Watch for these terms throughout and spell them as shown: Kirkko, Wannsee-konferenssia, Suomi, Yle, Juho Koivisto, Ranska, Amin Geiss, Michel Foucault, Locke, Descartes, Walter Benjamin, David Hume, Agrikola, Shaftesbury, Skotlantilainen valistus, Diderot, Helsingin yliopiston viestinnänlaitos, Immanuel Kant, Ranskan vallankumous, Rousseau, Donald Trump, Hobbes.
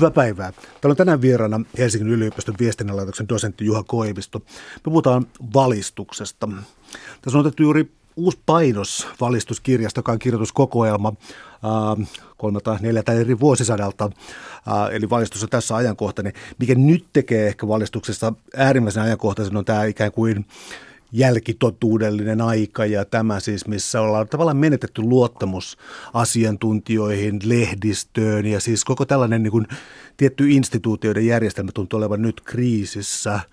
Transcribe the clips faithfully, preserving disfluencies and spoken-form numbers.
Hyvää päivää. Täällä on tänään vieraana Helsingin yliopiston viestinnänlaitoksen dosentti Juho Koivisto. Me puhutaan valistuksesta. Tässä on otettu juuri uusi painos valistuskirjasta, joka on kirjoituskokoelma äh, kolmelta neljältä eri vuosisadalta, äh, eli valistus on tässä ajankohtainen. Mikä nyt tekee ehkä valistuksessa äärimmäisen ajankohtaisen on tämä ikään kuin jälkitotuudellinen aika ja tämä siis, missä ollaan tavallaan menetetty luottamus asiantuntijoihin, lehdistöön ja siis koko tällainen niin kuin tietty instituutioiden järjestelmä tuntuu olevan nyt kriisissä. Äh,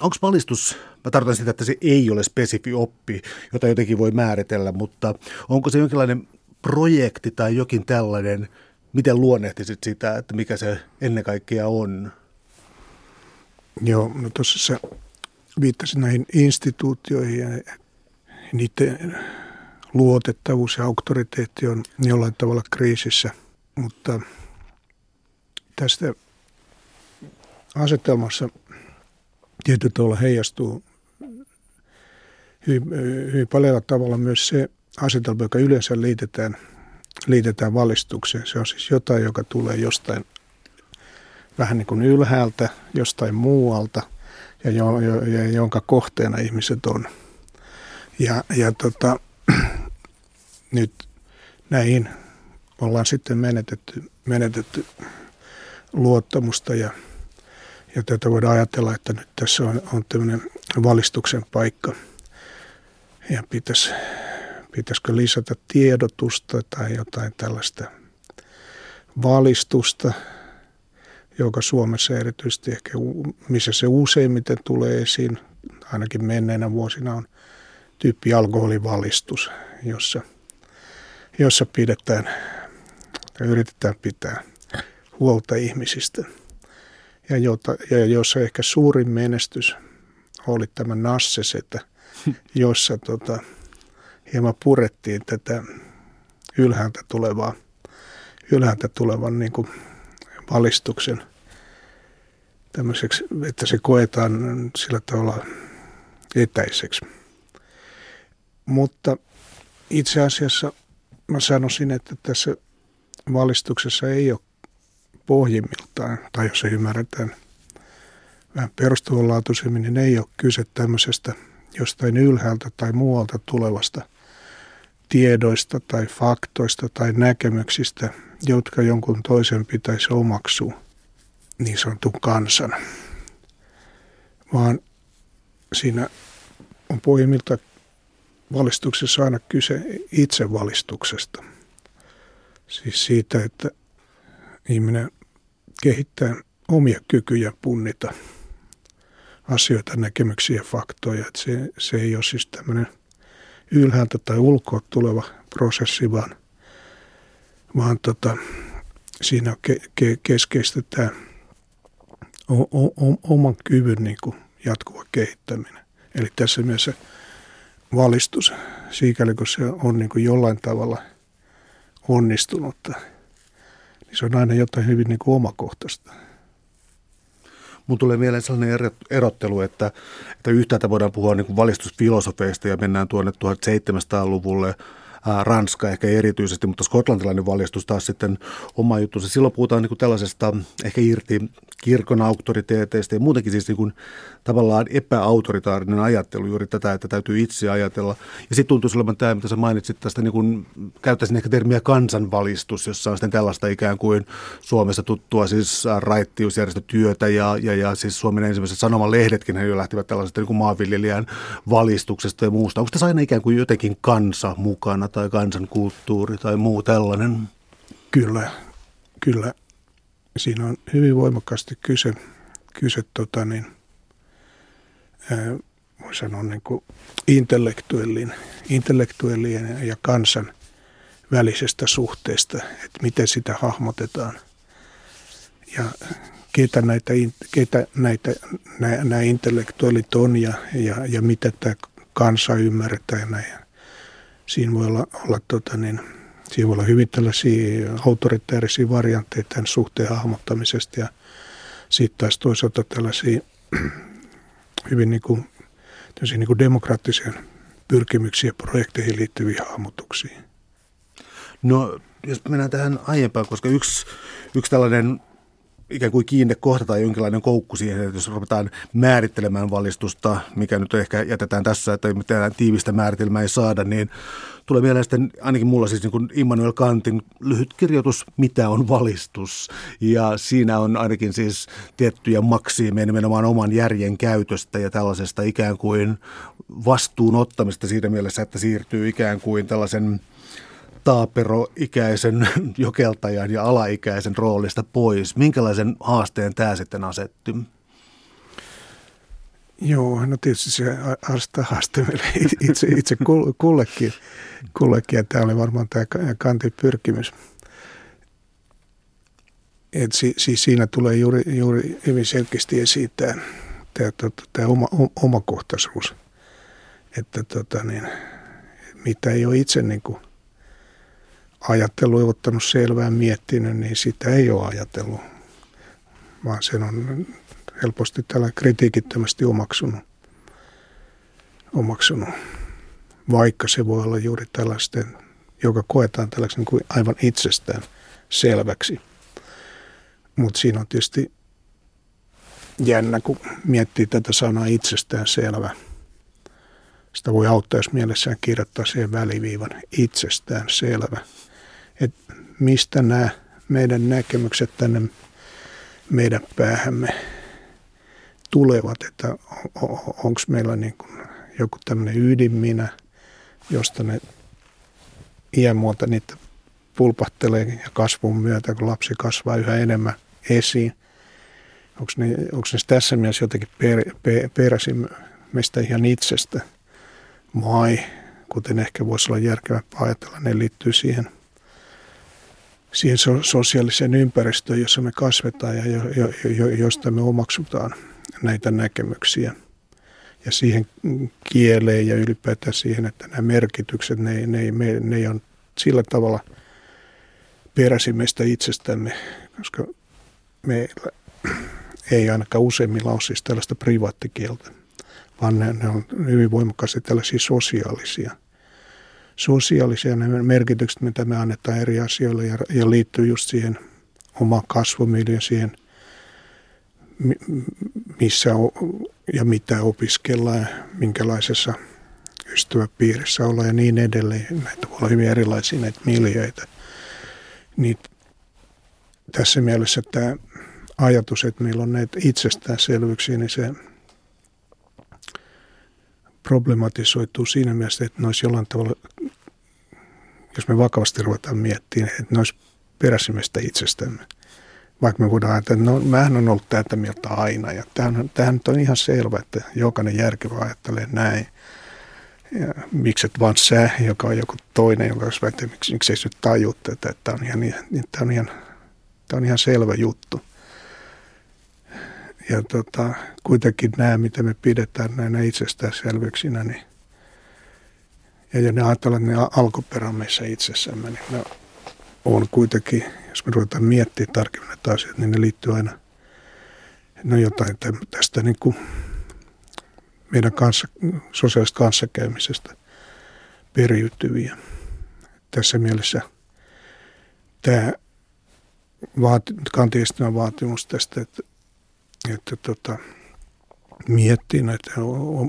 Onko valistus, mä tarkoitan sitä, että se ei ole spesifi oppi, jota jotenkin voi määritellä, mutta onko se jonkinlainen projekti tai jokin tällainen, miten luonnehtisit sitä, että mikä se ennen kaikkea on? Joo, no tosissaan. Viittasin näihin instituutioihin ja niiden luotettavuus ja auktoriteetti on jollain tavalla kriisissä, mutta tästä asetelmassa tietyllä tavalla heijastuu hyvin, hyvin paljon tavalla myös se asetelma, joka yleensä liitetään, liitetään valistukseen. Se on siis jotain, joka tulee jostain vähän niin kuin ylhäältä, jostain muualta. Ja, jo, ja jonka kohteena ihmiset on. Ja, ja tota, nyt näihin ollaan sitten menetetty, menetetty luottamusta ja, ja tätä voidaan ajatella, että nyt tässä on, on tämmöinen valistuksen paikka. Ja pitäisi, pitäisikö lisätä tiedotusta tai jotain tällaista valistusta, joka Suomessa erityisesti ehkä, missä se useimmiten tulee esiin, ainakin menneinä vuosina, on tyyppi alkoholivalistus, jossa, jossa pidetään ja yritetään pitää huolta ihmisistä. Ja, jota, ja jossa ehkä suurin menestys oli tämä nassesetä, jossa tota, hieman purettiin tätä ylhäältä tulevaa, ylhäältä tulevan niin kuin valistuksen tämmöiseksi, että se koetaan sillä tavalla etäiseksi. Mutta itse asiassa mä sanoisin, että tässä valistuksessa ei ole pohjimmiltaan, tai jos se ymmärretään vähän perustavanlaatuisemmin, niin ei ole kyse tämmöisestä jostain ylhäältä tai muualta tulevasta tiedoista tai faktoista tai näkemyksistä, jotka jonkun toisen pitäisi omaksua niin sanotun kansana. Vaan siinä on pohjimmilta valistuksessa aina kyse itsevalistuksesta. Siis siitä, että ihminen kehittää omia kykyjä punnita asioita, näkemyksiä ja faktoja. Että se, se ei ole siis tämmöinen ylhäältä tai ulkoa tuleva prosessi, vaan, vaan tota, siinä ke- ke- keskeistetään o- o- oman kyvyn niin kuin jatkuva kehittäminen. Eli tässä mielessä valistus, sikäli kun se on niin kuin jollain tavalla onnistunutta, niin se on aina jotain hyvin niin kuin omakohtaista. Mun tulee mieleen sellainen erottelu, että, että yhtäältä voidaan puhua niin kuin valistusfilosofeista ja mennään tuonne seitsemäntoistasataa-luvulle, ää, Ranska ehkä erityisesti, mutta skotlantilainen valistus taas sitten oma juttunsa. Silloin puhutaan niin kuin tällaisesta ehkä irti kirkon auktoriteeteista ja muutenkin siis niin kuin tavallaan epäautoritaarinen ajattelu, juuri tätä, että täytyy itse ajatella. Ja sitten tuntuu olevan tämä, mitä sä mainitsit tästä, niin kuin käyttäisin ehkä termiä kansanvalistus, jossa on sitten tällaista ikään kuin Suomessa tuttua siis raittiusjärjestötyötä ja, ja, ja siis Suomen ensimmäiset sanomalehdetkin he jo lähtivät tällaisesta niin kuin maanviljelijän valistuksesta ja muusta. Onko tässä aina ikään kuin jotenkin kansa mukana tai kansankulttuuri tai muu tällainen? Kyllä, kyllä. Siinä on hyvin voimakkaasti kyse, kyse tota niin, voi sanoa niin kuin intellektuellin, intellektuellien ja kansan välisestä suhteesta, että miten sitä hahmotetaan ja keitä näitä, keitä näitä nä, nämä intellektuellit on ja, ja, ja mitä tämä kansa ymmärretään. Ja siinä voi olla, olla tota niin, siinä voi olla hyvin tällaisia autoritäärisiä variantteja tämän suhteen hahmottamisesta ja sitten taas toisaalta tällaisia hyvin niin kuin, niin kuin demokraattisiin pyrkimyksiin ja projekteihin liittyviin hahmotuksiin. No, jos mennään tähän aiempaan, koska yksi, yksi tällainen ikään kuin kiinnekohta tai jonkinlainen koukku siihen, että jos ruvetaan määrittelemään valistusta, mikä nyt ehkä jätetään tässä, että mitään tiivistä määritelmää ei saada, niin tulee mieleen sitten ainakin mulla siis niin kuin Immanuel Kantin lyhyt kirjoitus, mitä on valistus. Ja siinä on ainakin siis tiettyjä maksiimeja nimenomaan oman järjen käytöstä ja tällaisesta ikään kuin vastuun ottamista siinä mielessä, että siirtyy ikään kuin tällaisen taaperoikäisen jokeltajan ja alaikäisen roolista pois. Minkälaisen haasteen tämä sitten asetti? Joo, no tietysti se haaste itse, itse kullekin, kullekin, että tämä oli varmaan tämä Kantin pyrkimys. Et si, siis siinä tulee juuri, juuri hyvin selkeästi esiin tämä, tämä, tämä oma, omakohtaisuus, että tota niin, mitä ei ole itse niin kuin ajattelu ei ottanut selvää, miettinyt, niin sitä ei ole ajatellut, vaan sen on helposti tällä kritiikittömästi omaksunut. omaksunut, vaikka se voi olla juuri tällaisten, joka koetaan tällaisen kuin aivan itsestään selväksi. Mutta siinä on tietysti jännä, kun miettii tätä sanaa itsestään selvä. Sitä voi auttaa, jos mielessään kirjoittaa siihen väliviivan itsestään selvä. Et mistä nämä meidän näkemykset tänne meidän päähämme tulevat, että on, onko meillä niin kuin joku tämmöinen ydinminä, josta ne iän muuta niitä pulpahtelee ja kasvun myötä, kun lapsi kasvaa yhä enemmän esiin. Onko ne, onko ne tässä mielessä jotenkin per, per, peräisin meistä ihan itsestä? Vai, kuten ehkä voisi olla järkevämpää ajatella, ne liittyy siihen, siihen sosiaaliseen ympäristöön, jossa me kasvetaan ja jo, jo, jo, josta me omaksutaan näitä näkemyksiä. Ja siihen kieleen ja ylipäätään siihen, että nämä merkitykset, ne, ne, ne, ne on sillä tavalla peräisin meistä itsestämme, koska meillä ei ainakaan useimmilla ole siis tällaista privaattikieltä, vaan ne, ne on hyvin voimakkaasti tällaisia sosiaalisia. Sosiaalisia ne merkitykset, mitä me annetaan eri asioille ja, ja liittyy just siihen omaan kasvumiljöön, siihen missä ja mitä opiskellaan, minkälaisessa ystäväpiirissä ollaan ja niin edelleen. Näitä voi olla hyvin erilaisia näitä miljöitä. Niin tässä mielessä tämä ajatus, että meillä on näitä itsestäänselvyyksiä, niin se problematisoituu siinä mielessä, että ne olisi jollain tavalla, jos me vakavasti ruvetaan miettimään, että ne olisi peräisin meistä itsestämme. Vaikka me voidaan ajatella, että no, mähän on ollut tätä mieltä aina ja tämähän nyt on ihan selvä, että jokainen järkevä ajattelee näin. Ja mikset vaan sä, joka on joku toinen, joka olisi väittänyt, miksi, miksi ei nyt tajua tätä, että tämä on ihan, tämä on ihan, tämä on ihan selvä juttu. Ja tota, kuitenkin nämä, mitä me pidetään näinä itsestäänselvyyksinä, niin, ja, ja ne ajatellaan, että ne alkuperä meissä itsessämme, niin ne on kuitenkin, jos me ruvetaan miettimään tarkemmin näitä asioita, niin ne liittyy aina, no jotain tästä niin kuin meidän kanssa, sosiaalisesta kanssakäymisestä periytyviä. Tässä mielessä tämä vaati, Kantin esittämä vaatimus tästä, että että tota, miettii näitä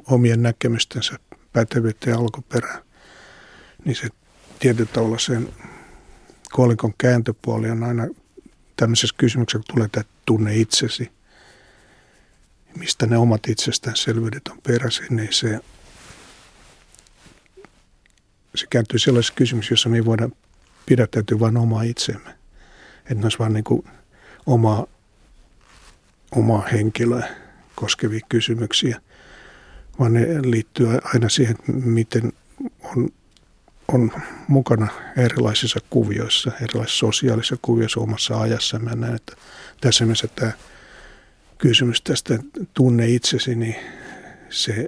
omien näkemystensä pätevyyttä ja alkuperää, niin se tietyllä tavalla sen kolikon kääntöpuoli on aina tämmöisessä kysymyksessä, kun tulee tämä tunne itsesi, mistä ne omat itsestäänselvyydet on peräisin, niin se, se kääntyy sellaisessa kysymyksessä, jossa me ei voida pidättäytyä vain omaa itsemme. Että ne olisi vaan niin kuin omaa omaa henkilöä koskevia kysymyksiä, vaan ne liittyy aina siihen, miten on, on mukana erilaisissa kuvioissa, erilaisissa sosiaalisissa kuvioissa omassa ajassa. Mä näen, että tässä mielessä tämä kysymys tästä tunne itsesi, niin se,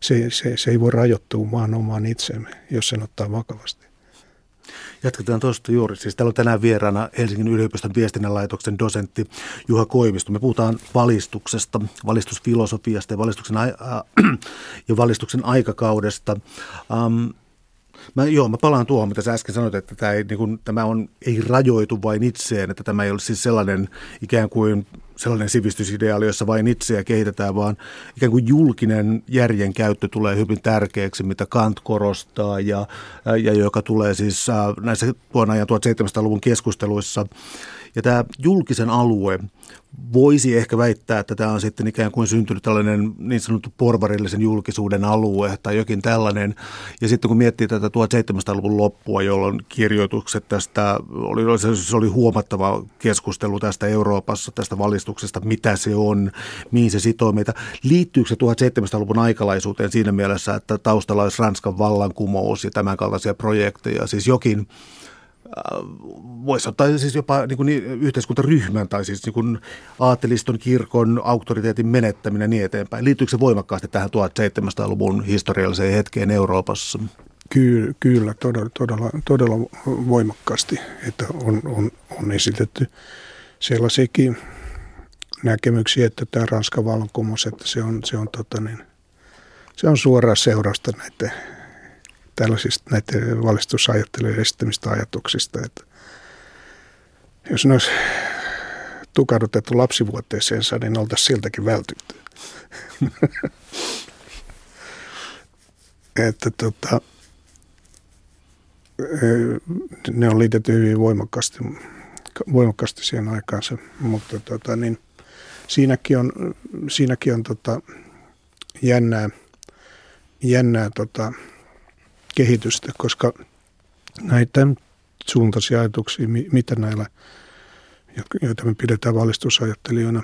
se, se, se ei voi rajoittua vaan omaan itseemme, jos sen ottaa vakavasti. Jatketaan tuosta juuri. Siis täällä on tänään vieraana Helsingin yliopiston viestinnänlaitoksen dosentti Juho Koivisto. Me puhutaan valistuksesta, valistusfilosofiasta ja valistuksen, a- ja valistuksen aikakaudesta. Um, Mä, joo, mä palaan tuohon, mitä sä äsken sanoit, että tämä ei, niin kun, tämä on, ei rajoitu vain itseen, että tämä ei ole siis sellainen ikään kuin sellainen sivistysideaali, jossa vain itseä kehitetään, vaan ikään kuin julkinen järjen käyttö tulee hyvin tärkeäksi, mitä Kant korostaa ja, ja joka tulee siis näissä tuon ajan tuhatseitsemänsadan-luvun keskusteluissa. Ja tämä julkisen alue voisi ehkä väittää, että tämä on sitten ikään kuin syntynyt tällainen niin sanottu porvarillisen julkisuuden alue tai jokin tällainen. Ja sitten kun miettii tätä tuhatseitsemänsadan-luvun loppua, jolloin kirjoitukset tästä, oli, se oli huomattava keskustelu tästä Euroopassa, tästä valistuksesta, mitä se on, mihin se sitoo meitä. Liittyykö se tuhatseitsemänsadan-luvun aikalaisuuteen siinä mielessä, että taustalla olisi Ranskan vallankumous ja tämän kaltaisia projekteja, siis jokin. Voisi ottaa siis jopa niin kuin yhteiskuntaryhmän tai siis niin kuin aateliston, kirkon, auktoriteetin menettäminen niin eteenpäin. Liittyykö se voimakkaasti tähän tuhatseitsemänsadan-luvun historialliseen hetkeen Euroopassa? Kyllä, kyllä todella, todella, todella voimakkaasti, että on, on, on esitetty sellaisiakin näkemyksiä, että tämä Ranskan vallankumous, että se on, se on, tota niin, se on suoraan seurausta näitä tällaisista näiden valistusajattelijoiden esittämistä ajatuksista, että jos ne olisi tukahdutettu lapsivuoteeseensa, niin oltaisiin siltäkin vältytty. että tota, ne on liitetty hyvin voimakkaasti, voimakkaasti siihen aikaansa, mutta tota, niin siinäkin on, siinäkin on tota, jännää, jännää tota, kehitystä, koska näitä suuntaisia ajatuksia, mitä näillä, joita me pidetään valistusajattelijoina,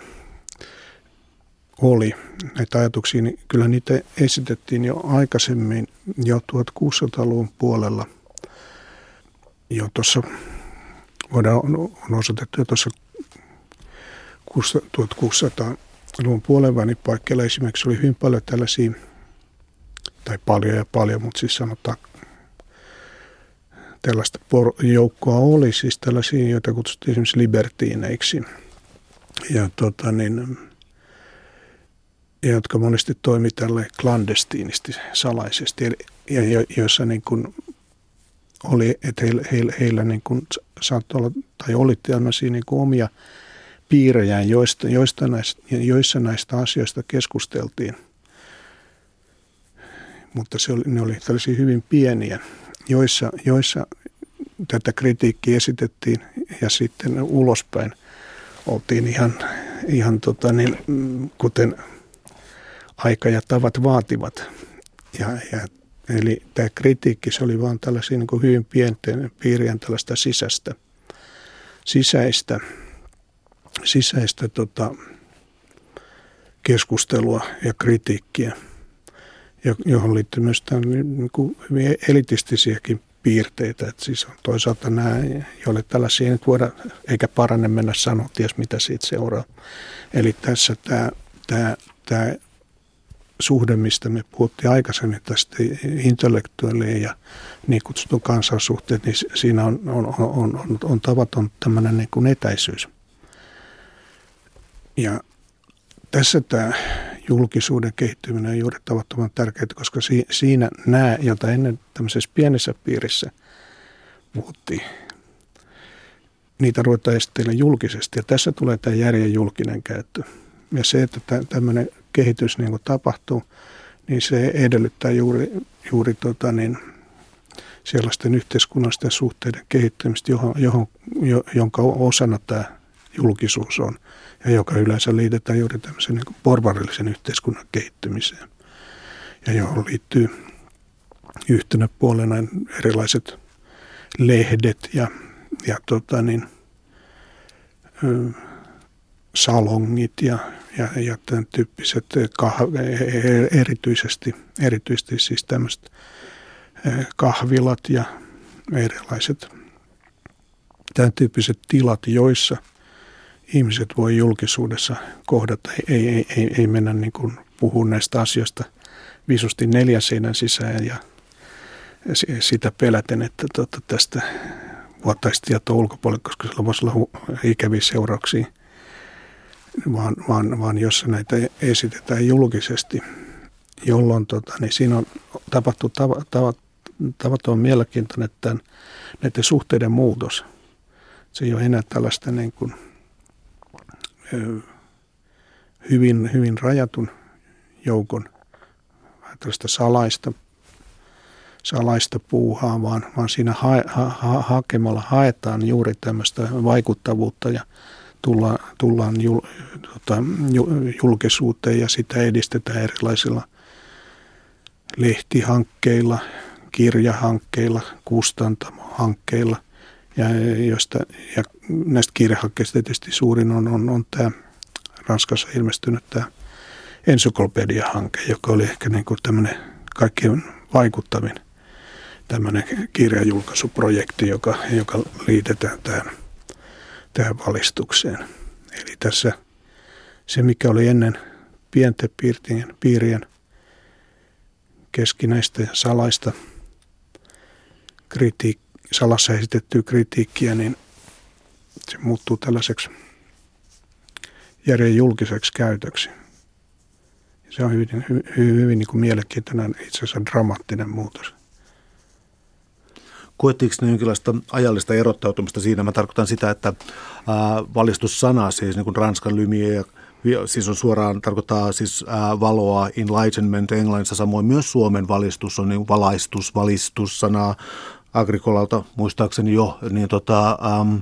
oli näitä ajatuksia, niin kyllä niitä esitettiin jo aikaisemmin, jo tuhatkuudensadan-luvun puolella, jo tuossa, voidaan, on osoitettu jo tuossa tuhatkuudensadan-luvun puolen välin paikkeilla esimerkiksi oli hyvin paljon tällaisia tai paljon ja paljon, mutta siis sanotaan, tällaista joukkoa oli siis tällaisia, joita kutsuttiin esimerkiksi libertiineiksi, ja, tota niin, jotka monesti toimi tälle klandestiinisti, salaisesti, ja jo, joissa niin kuin oli, että heillä, heillä, heillä niin kuin saattoi olla, tai oli tällaisia niin kuin omia piirejään, joista, joista näistä, joissa näistä asioista keskusteltiin. Mutta se oli, ne oli tällaisia hyvin pieniä, joissa, joissa tätä kritiikkiä esitettiin ja sitten ulospäin oltiin ihan, ihan tota niin, kuten aika ja tavat vaativat. Ja, ja, eli tämä kritiikki, se oli vaan tällaisia niin kuin hyvin pienten piirien tällaista sisäistä, sisäistä, sisäistä tota, keskustelua ja kritiikkiä, johon liittyy myös niin kuin hyvin elitistisiäkin piirteitä. Että siis on toisaalta nämä, joille tällaisia ei nyt voida, eikä parane mennä sanoa, ties mitä siitä seuraa. Eli tässä tämä, tämä, tämä suhde, mistä me puhuttiin aikaisemmin, tästä intellektuellien ja niin kutsutun kansansuhteet, niin siinä on, on, on, on, on tavaton tämmöinen niin kuin etäisyys. Ja tässä tämä julkisuuden kehittyminen on juuri tavattoman tärkeää, koska siinä nämä, joita ennen tämmöisessä pienessä piirissä puhuttiin, niitä ruvetaan esitellä julkisesti. Ja tässä tulee tämä järjen julkinen käyttö. Ja se, että tämmöinen kehitys niin kuin tapahtuu, niin se edellyttää juuri, juuri tota niin, sellaisten yhteiskunnallisten suhteiden kehittämistä, johon, johon, jonka osana tämä julkisuus on. Ja joka yleensä liitetään juuri tämmöisen niin kuin porvarillisen yhteiskunnan kehittymiseen. Ja johon liittyy yhtenä puolena erilaiset lehdet ja, ja tota niin, salongit ja, ja, ja tämän tyyppiset, erityisesti, erityisesti siis tämmöiset kahvilat ja erilaiset tämän tyyppiset tilat, joissa ihmiset voi julkisuudessa kohdata, ei, ei, ei, ei mennä niin kuin puhumaan näistä asioista visusti neljän seinän sisään ja sitä peläten, että tuota tästä vuotaisi tietoa ulkopuolelle, koska sillä voisi olla ikäviä seurauksia, vaan, vaan, vaan jos näitä esitetään julkisesti, jolloin tuota, niin siinä on tapahtunut tava, tava, tavattoman mielenkiintoinen tämän, näiden suhteiden muutos. Se ei ole enää tällaista niin kuin, hyvin, hyvin rajatun joukon tällaista salaista, salaista puuhaa, vaan, vaan siinä ha, ha, hakemalla haetaan juuri tämmöistä vaikuttavuutta ja tullaan, tullaan jul, tota, julkisuuteen ja sitä edistetään erilaisilla lehtihankkeilla, kirjahankkeilla, kustantamohankkeilla. Ja, josta, ja näistä kirjahankkeista tietysti suurin on, on, on tämä Ranskassa ilmestynyt tämä ensyklopedia-hanke, joka oli ehkä niin kuin tämmöinen kaikkein vaikuttavin tämmöinen kirjajulkaisuprojekti, joka, joka liitetään tähän, tähän valistukseen. Eli tässä se, mikä oli ennen pienten piirien, piirien keskinäistä ja salaista kritiikkiä, salassa esitettyä kritiikkiä, niin se muuttuu tällaiseksi järjen julkiseksi käytöksi. Ja se on hyvin, hyvin, hyvin niin kuin mielenkiintoinen, itse asiassa dramaattinen muutos. Koettiinko ne jonkinlaista ajallista erottautumista siinä? Mä tarkoitan sitä, että ää, valistussana, siis niin kuin Ranskan lumière, siis on suoraan, tarkoittaa siis ää, valoa, enlightenment englannissa, samoin myös Suomen valistus on niin valaistus, valistus sanaa. Agrikolalta muistaakseni jo, niin tota, ähm,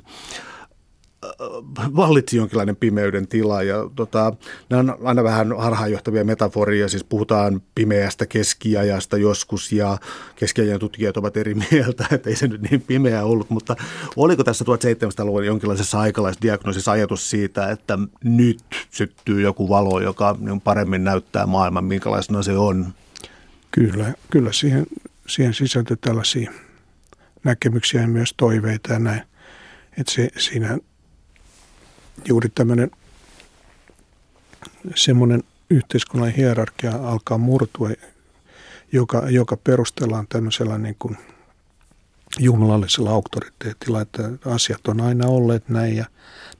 vallitsi jonkinlainen pimeyden tila. Ja, tota, nämä on aina vähän harhaanjohtavia metaforia, siis puhutaan pimeästä keskiajasta joskus ja keskiajan tutkijat ovat eri mieltä, että ei se nyt niin pimeää ollut. Mutta oliko tässä seitsemäntoistasadan-luvun jonkinlaisessa aikalaisdiagnoosissa ajatus siitä, että nyt syttyy joku valo, joka paremmin näyttää maailman, minkälaisena se on? Kyllä, kyllä siihen, siihen sisältyy tällaisia näkemyksiä ja myös toiveita ja näin. Että se, siinä juuri tämmöinen semmoinen yhteiskunnan hierarkia alkaa murtua, joka, joka perustellaan tämmöisellä niin kuin jumalallisella auktoriteetilla, että asiat on aina olleet näin ja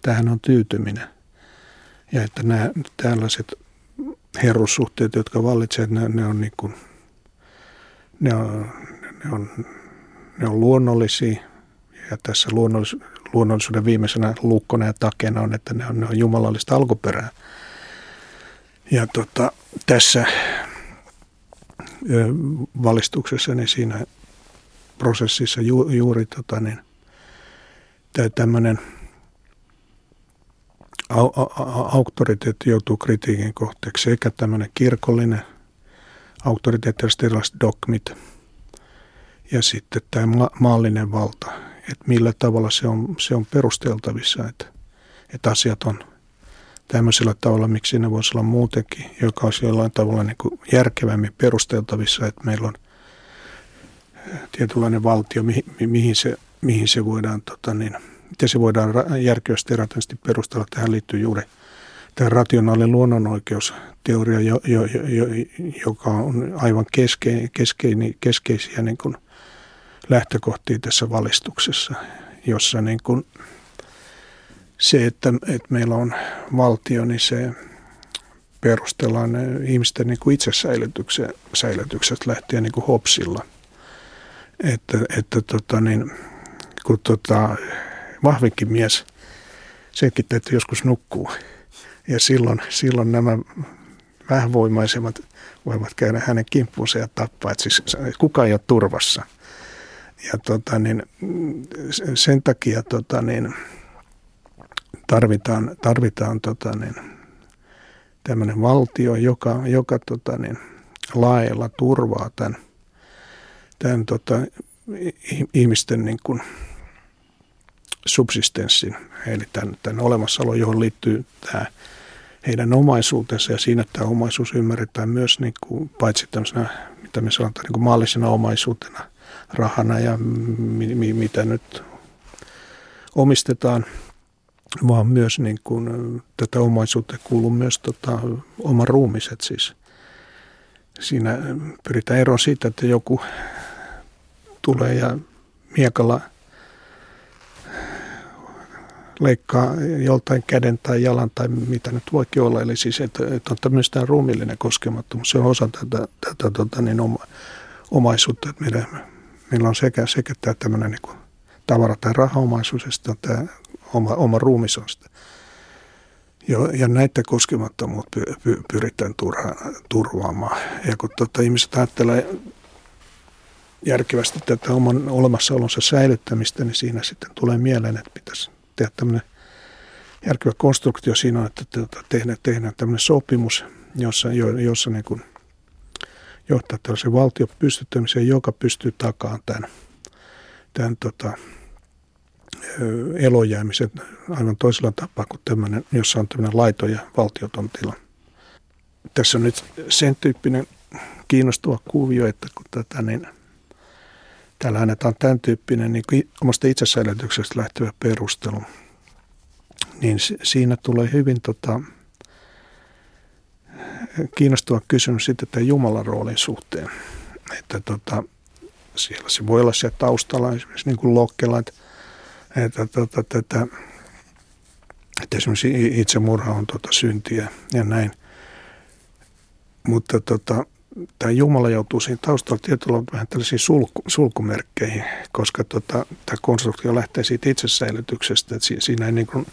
tähän on tyytyminen. Ja että nämä tällaiset herrussuhteet, jotka vallitsevat, ne, ne on niin kuin, ne on, ne on Ne on luonnollisia ja tässä luonnollis- luonnollisuuden viimeisenä luukkona ja takeena on, että ne on, ne on jumalallista alkuperää. Ja tota, tässä ö, valistuksessa, niin siinä prosessissa ju- juuri tota, niin, tämmöinen au- a- auktoriteetti joutuu kritiikin kohteeksi sekä tämmöinen kirkollinen auktoriteetti, erilaiset dogmit. Ja sitten tämä maallinen valta, että millä tavalla se on, se on perusteltavissa, että, että asiat on tämmöisellä tavalla, miksi ne voisi olla muutenkin, joka olisi jollain tavalla niin kuin järkevämmin perusteltavissa, että meillä on tietynlainen valtio, mihin, mihin, se, mihin se voidaan, tota niin, miten se voidaan järkevästi ja rationaalisesti perustella. Tähän liittyy juuri tämä rationaalinen luonnonoikeusteoria, jo, jo, jo, joka on aivan keskeinen, keskeinen, keskeisiä niin kuin lähtökohtia tässä valistuksessa, jossa niin kuin se, että, että meillä on valtio, niin se perustellaan ihmisten niin kuin itsesäilytyksestä lähtien niin kuin Hobbesilla. Että, että tota niin, kun tota, vahvinkin mies, sekin täytyy joskus nukkuu. Ja silloin, silloin nämä vähävoimaisemmat voivat käydä hänen kimppuunsa ja tappaa, että siis kukaan ei ole turvassa. Ja tota niin, sen takia tota niin, tarvitaan, tarvitaan tota niin, tämmöinen valtio, joka, joka tota niin, laeilla turvaa tämän, tämän tota, ihmisten niin kuin subsistenssin, eli tämän, tämän olemassaolon, johon liittyy tämä heidän omaisuutensa, ja siinä tämä omaisuus ymmärretään myös niin kuin, paitsi tämmöisenä, mitä me sanotaan, niin kuin maallisena omaisuutena, rahana ja mi, mi, mitä nyt omistetaan, vaan myös niin kuin, tätä omaisuutta kuuluu myös tota, oma ruumiset siis. Siinä pyritään eroon siitä, että joku tulee ja miekalla leikkaa joltain käden tai jalan tai mitä nyt voikin olla. Eli siis, että, että on tämmöistä ruumiillinen koskemattomuus. Se on osa tätä, tätä tota, niin oma, omaisuutta, että meidän, Meillä on sekä, sekä tämä tämmöinen niin kuin tavara- tai rahaomaisuus ja sitten tämä oma, oma ruumis on sitä. Ja, ja näitä koskemattomuut py, py, pyritään turha, turvaamaan. Ja kun tota, ihmiset ajattelee järkevästi tätä oman olemassaolonsa säilyttämistä, niin siinä sitten tulee mieleen, että pitäisi tehdä tämmöinen järkevä konstruktio siinä, että tehdään, tehdään tämmöinen sopimus, jossa, jo, jossa niin kuin johtaa tällaisen valtion pystyttämiseen, joka pystyy takaan tämän, tämän tota, elojäämisen aivan toisella tapaa kuin tämmöinen, jossa on tämmöinen laito- ja valtioton tila. Tässä on nyt sen tyyppinen kiinnostava kuvio, että kun tätä, niin täällä annetaan tämän tyyppinen niin kuin omasta itsesäilytyksestä lähtevä perustelu, niin siinä tulee hyvin tota, kiinnostava kysymys sitten tämän Jumalan roolin suhteen. Että tota, siellä se voi olla siellä taustalla esimerkiksi niin kuin Lokela, että, että, että, että, että, että esimerkiksi itsemurha on tota, syntiä ja näin. Mutta tota, tämä Jumala joutuu siinä taustalla tietyllä vähän tällaisiin sulku, sulkumerkkeihin, koska tota, tämä konstruktio lähtee siitä itsesäilytyksestä, että siinä ei niin kuin,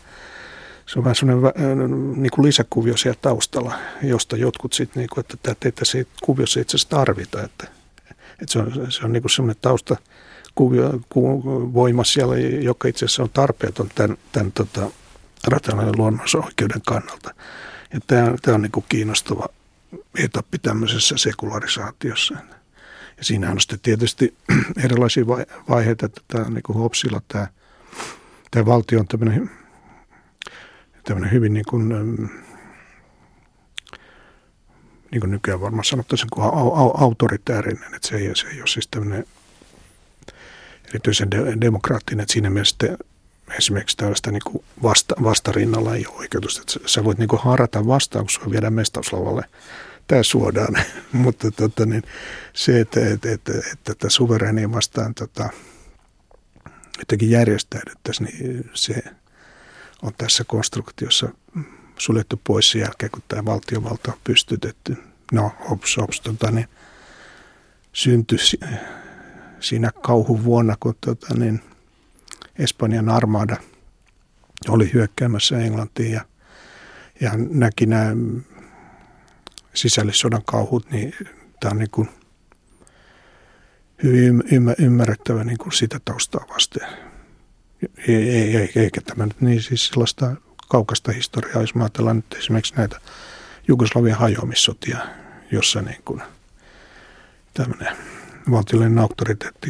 se on vähän sellainen niin kuin lisäkuvio siellä taustalla, josta jotkut sitten, niin että tämä teitä siitä kuviossa itse asiassa tarvitaan. Että, että se on, se on niin kuin sellainen taustakuvio, voima siellä, joka itse asiassa on tarpeeton tämän, tämän tota, rationaalisen luonnonsa oikeuden kannalta. Ja tämä, tämä on niin kuin kiinnostava etappi tämmöisessä sekularisaatiossa. Ja siinä on sitten tietysti erilaisia vaiheita, että tämä on niin kuin Hobbesilla tämä, tämä valtio on tämmöinen tämmöinen hyvin niin kuin, niin kuin nykyään varmaan sanottaisiin kuin autoritäärinen, että se ei, se ei ole siis tämmöinen erityisen de- demokraattinen, että siinä mielessä te, esimerkiksi tällaista niin kuin vasta, vastarinnalla ei ole oikeutusta, että sä voit niin kuin harata vastauksia ja viedä mestauslavalle. Tämä suodaan, mutta tota, niin, se, että, että, että, että, että suvereenia vastaan tota, jotenkin järjestäydyttäisiin, niin se on tässä konstruktiossa suljettu pois sen jälkeen, kun tämä valtiovalta on pystytetty. No, hops, hops, tota, niin, syntyi siinä kauhuvuonna, kun tota, niin, Espanjan armada oli hyökkäämässä Englantiin ja, ja näki nämä sisällissodan kauhut, niin tämä on niin kuin hyvin ymmärrettävä niin kuin sitä taustaa vasten. Eikä tämä nyt niin siis sellaista kaukasta historiaa, jos me ajatellaan nyt esimerkiksi näitä Jugoslavian hajoamissotia, jossa niin kuin tämmöinen valtiollinen auktoriteetti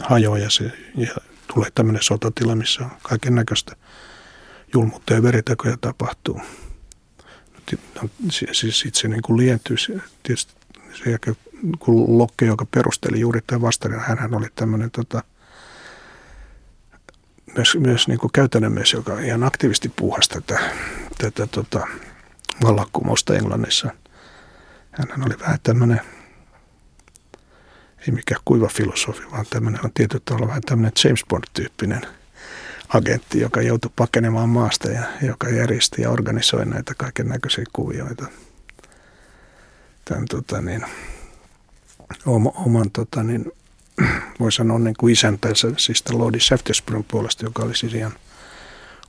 hajoaa ja, se, ja tulee tämmöinen sotatila, missä on kaiken näköistä julmuutta ja veritekoja tapahtuu. No, siis itse niin kuin lientyy tietysti sen jälkeen, kun Locke, joka perusteli juuri tämän vastarin, hänhän oli tämmöinen tota, myös, myös niin kuin käytännön mies, joka ihan aktiivisesti puuhasi tätä, tätä tota, vallankumousta Englannissa. Hänhän oli vähän tämmöinen, ei mikään kuiva filosofi, vaan tämmöinen on tietyllä tavalla vähän tämmöinen James Bond-tyyppinen agentti, joka joutui pakenemaan maasta ja joka järjesti ja organisoi näitä kaiken näköisiä kuvioita. Tämän tota, niin, oman, oman tota, niin, voi sanoa niin kuin isäntänsä, siis tämän Lordi Shaftesburyn puolesta, joka oli siis ihan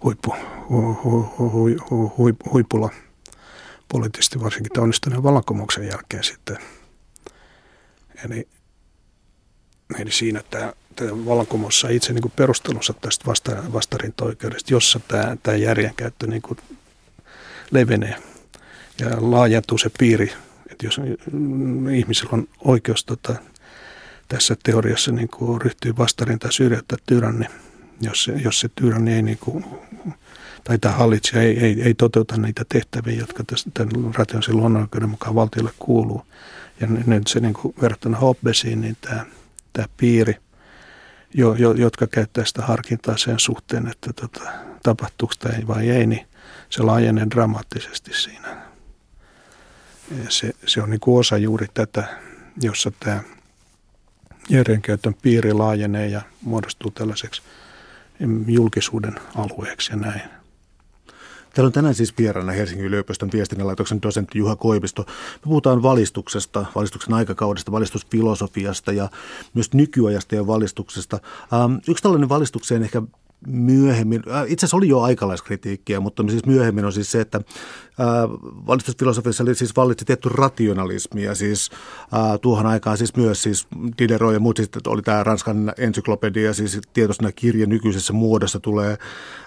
huippu, hu, hu, hu, hu, hu, hu, huipulla poliittisesti, varsinkin tämän onnistuneen vallankumouksen jälkeen sitten. Eli, eli siinä tämä, tämä vallankumous sai itse niin kuin perustelunsa tästä vasta, vastarintaoikeudesta, jossa tämä, tämä järjenkäyttö niin kuin levenee ja laajentuu se piiri, että jos ihmisillä on oikeus tota, tässä teoriassa niin kuin ryhtyy vastarintaan syrjäyttää tyranni, jos se, jos se tyranni ei, niin kuin, tai tämä hallitsija ei, ei, ei toteuta niitä tehtäviä, jotka tässä, tämän rationaalisen luonnonoikeuden mukaan valtiolle kuuluu. Ja nyt se niin kuin verrattuna Hobbesiin, niin tämä, tämä piiri, jo, jo, jotka käyttää sitä harkintaa sen suhteen, että tota, tapahtuuko tämä vai ei, niin se laajenee dramaattisesti siinä. Ja se, se on niin kuin osa juuri tätä, jossa tämä järjenkäytön piiri laajenee ja muodostuu tällaiseksi julkisuuden alueeksi ja näin. Täällä on tänään siis vieraana Helsingin yliopiston viestinnänlaitoksen dosentti Juho Koivisto. Me puhutaan valistuksesta, valistuksen aikakaudesta, valistusfilosofiasta ja myös nykyajasta ja valistuksesta. Yksi tällainen valistukseen ehkä myöhemmin, itse asiassa oli jo aikalaiskritiikkiä, mutta siis myöhemmin on siis se, että valistusfilosofiassa siis vallitsi tietty rationalismi ja siis ää, tuohon aikaan siis myös siis Diderot ja muut, sitten oli tämä Ranskan ensyklopedia, siis tietosana kirja nykyisessä muodossa tulee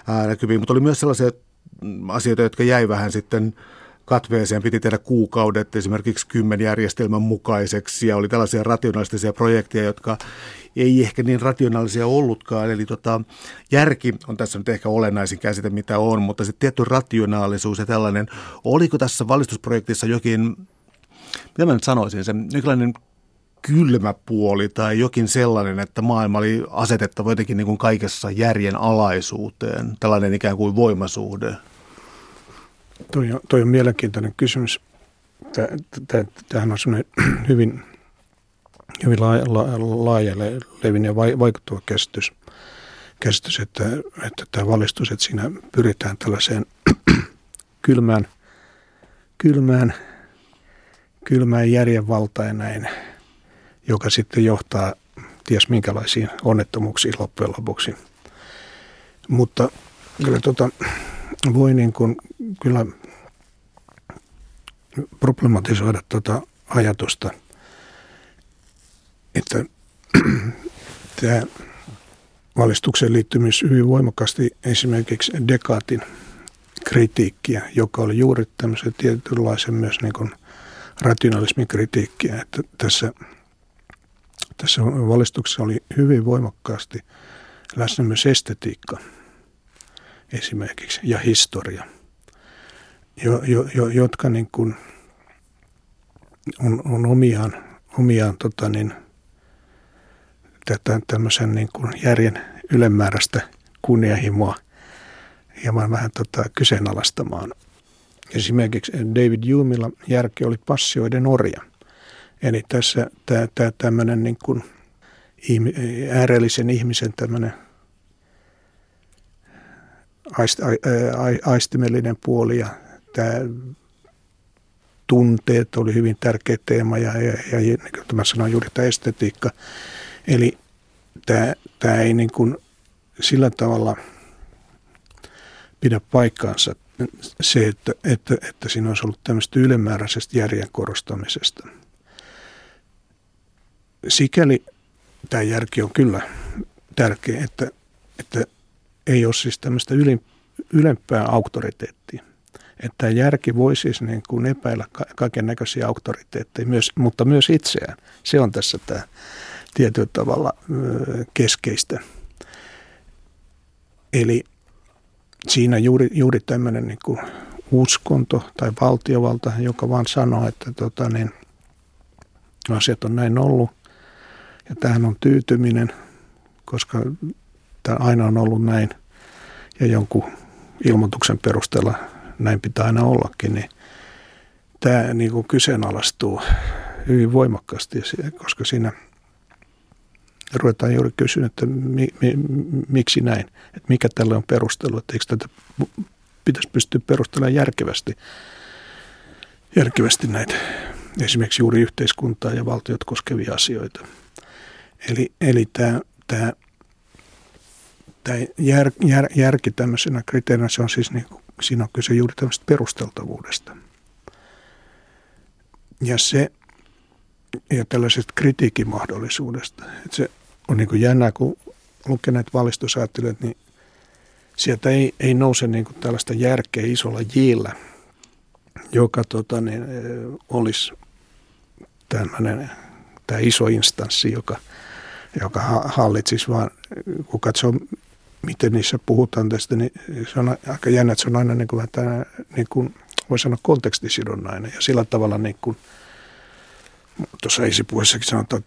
ää, näkyviin, mutta oli myös sellaisia asioita, jotka jäi vähän sitten katveeseen, piti tehdä kuukaudet esimerkiksi kymmen järjestelmän mukaiseksi ja oli tällaisia rationalistisia projekteja, jotka ei ehkä niin rationaalisia ollutkaan. Eli tota, järki on tässä nyt ehkä olennaisin käsite, mitä on, mutta sitten tietty rationaalisuus ja tällainen. Oliko tässä valistusprojektissa jokin, mitä mä nyt sanoisin, se jokinlainen kylmä puoli tai jokin sellainen, että maailma oli asetettava jotenkin niin kuin kaikessa järjen alaisuuteen, tällainen ikään kuin voimasuhde? Toi on, toi on mielenkiintoinen kysymys. Tämähän on semmoinen hyvin, hyvin laaja, laajalle levin ja vaikuttava käsitys, käsitys että, että tämä valistus, että siinä pyritään tällaiseen kylmään, kylmään, kylmään järjenvaltaan näin, joka sitten johtaa ties minkälaisiin onnettomuuksiin loppujen lopuksi. Mutta kyllä tuota... Voi niin kuin kyllä problematisoida tuota ajatusta, että tämä valistukseen liittyy myös hyvin voimakkaasti esimerkiksi Descartesin kritiikkiä, joka oli juuri tämmöisen tietynlaisen myös niin kuin rationalismin kritiikkiä. Että tässä, tässä valistuksessa oli hyvin voimakkaasti läsnä myös estetiikka. Esimerkiksi, ja historia, jo, jo, jo, jotka niin kuin on, on omiaan, omiaan tota niin, tätä, tämmöisen niin kuin järjen ylemmääräistä kunnianhimoa hieman vähän tota kyseenalaistamaan. Esimerkiksi David Humella järki oli passioiden orja. Eli tässä tämä, tämä tämmöinen niin kuin äärellisen ihmisen tämmöinen aistimellinen puoli ja tämä tunteet oli hyvin tärkeä teema ja, ja, ja niin kuin mä sanoin, juuri tämä estetiikka. Eli tämä, tämä ei niin kuin sillä tavalla pidä paikkaansa se, että, että, että siinä olisi ollut tämmöistä ylimääräisestä järjen korostamisesta. Sikäli tämä järki on kyllä tärkeä, että, että ei ole siis tämmöistä ylempää auktoriteettia. Että järki voi siis niin kuin epäillä kaiken näköisiä auktoriteetteja, myös, mutta myös itseään. Se on tässä tämä tietyllä tavalla keskeistä. Eli siinä juuri, juuri tämmöinen niin kuin uskonto tai valtiovalta, joka vaan sanoo, että tota niin, asiat on näin ollut. Ja tähän on tyytyminen, koska tämä aina on ollut näin ja jonkun ilmoituksen perusteella näin pitää aina ollakin, niin tämä niin kuin kyseenalaistuu hyvin voimakkaasti, koska siinä ruvetaan juuri kysyä, että mi, mi, miksi näin, että mikä tälle on perustelu, että eikö tätä pitäisi pystyä perustelemaan järkevästi, järkevästi näitä esimerkiksi juuri yhteiskuntaa ja valtiot koskevia asioita. Eli, eli tämä, tämä Tämä jär, jär, järki tämmöisenä kriteerinä, se on siis niin kuin, siinä on kyse juuri tämmöisestä perusteltavuudesta. Ja se, ja tällaisesta kritiikimahdollisuudesta. Että se on niin kuin jännää, kun lukee näitä valistusajattelijoita, niin sieltä ei, ei nouse niin kuin tällaista järkeä isolla jillä, joka tota, niin, olisi tämmöinen, tämä iso instanssi, joka, joka hallitsisi, vaan kun katsoo, miten niissä puhutaan tästä, niin se on aika jännä, että se on aina niin kuin, niin kuin voi sanoa kontekstisidonnainen. Ja sillä tavalla, niin kuin tuossa esipuheessakin sanotaan,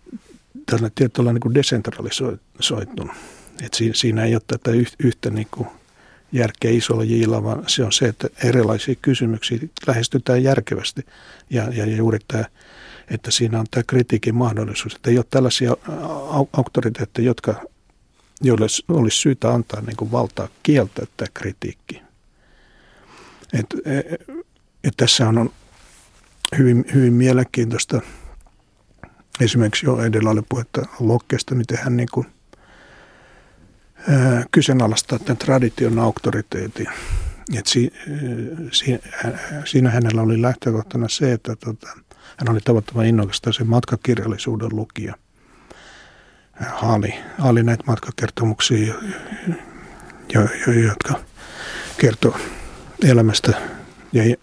tällainen tietyllä niin kuin desentralisoitunut. Että siinä, siinä ei ole tätä yhtä niin kuin järkeä isolla jillä, vaan se on se, että erilaisia kysymyksiä lähestytään järkevästi. Ja, ja juuri tämä, että siinä on tämä kritiikin mahdollisuus, että ei ole tällaisia auktoriteetteja, jotka joille olisi syytä antaa niin kuin valtaa kieltää tämä kritiikki. Et, et tässä on hyvin, hyvin mielenkiintoista. Esimerkiksi jo edellä oli puhetta Lokkeesta, miten hän niin kuin, ää, kyseenalaistaa tämän tradition auktoriteetin. Et si, si, hän, siinä hänellä oli lähtökohtana se, että tota, hän oli tavattavan innokasta sen matkakirjallisuuden lukija. Hän haali, haali näitä matkakertomuksia, jo, jo, jotka kertoo elämästä ja, ja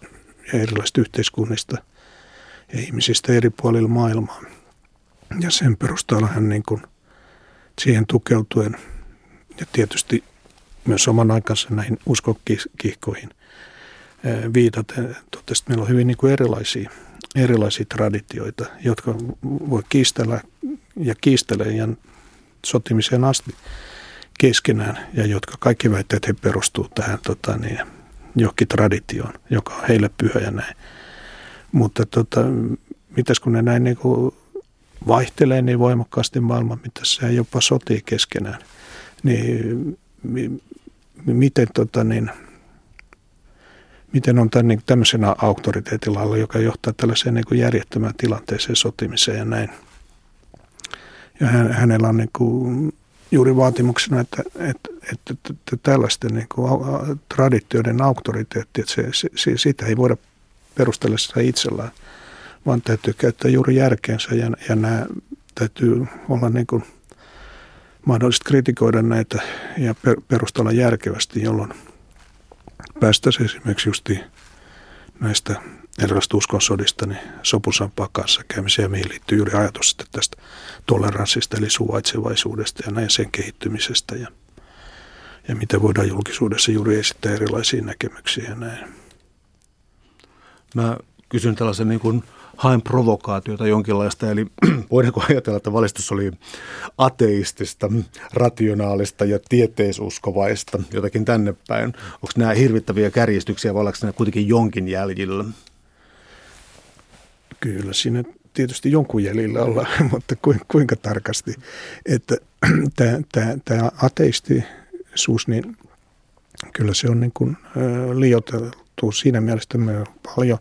erilaisista yhteiskunnista ja ihmisistä eri puolilla maailmaa. Ja sen perusteella hän niin kuin siihen tukeutuen ja tietysti myös oman aikansa näihin uskokihkoihin viitaten totesi, että meillä on hyvin niin kuin erilaisia, erilaisia traditioita, jotka voi kiistellä ja kiistelee ja sotimiseen asti keskenään ja jotka kaikki väittävät, että he perustuvat tähän tota, niin, johonkin traditioon, joka on heille pyhä ja näin. Mutta tota, mitäs kun ne näin niin kuin vaihtelee niin voimakkaasti maailma, mitä se jopa sotii keskenään, niin miten, tota, niin, miten on tämän, niin, tämmöisenä auktoriteetilla, joka johtaa tällaiseen niin kuin järjettömään tilanteeseen, sotimiseen ja näin. Ja hän, hänellä on niin kuin juuri vaatimuksena, että, että, että, että tällaisten niin kuin traditioiden auktoriteetti, että se, se, sitä ei voida perustella sitä itsellään, vaan täytyy käyttää juuri järkeensä ja, ja nämä täytyy olla niin kuin mahdollista kritikoida näitä ja per, perustella järkevästi, jolloin päästäisiin esimerkiksi juuri näistä erilaisista uskonsodista niin sopusampaa kanssakäymiseen, ja mihin liittyy juuri ajatus tästä toleranssista eli suvaitsevaisuudesta ja näin sen kehittymisestä ja, ja miten voidaan julkisuudessa juuri esittää erilaisia näkemyksiä ja näin. Mä kysyn tällaisen niin kuin haen provokaatiota jonkinlaista, eli voidaanko ajatella, että valistus oli ateistista, rationaalista ja tieteisuskovaista, jotakin tänne päin. Onko nämä hirvittäviä kärjistyksiä, vai ollaanko nämä kuitenkin jonkin jäljillä? Kyllä siinä tietysti jonkun jäljillä ollaan, mutta kuinka tarkasti. Että tämä ateistisuus, niin kyllä se on niin kuin liioiteltu siinä mielessä, että meillä on paljon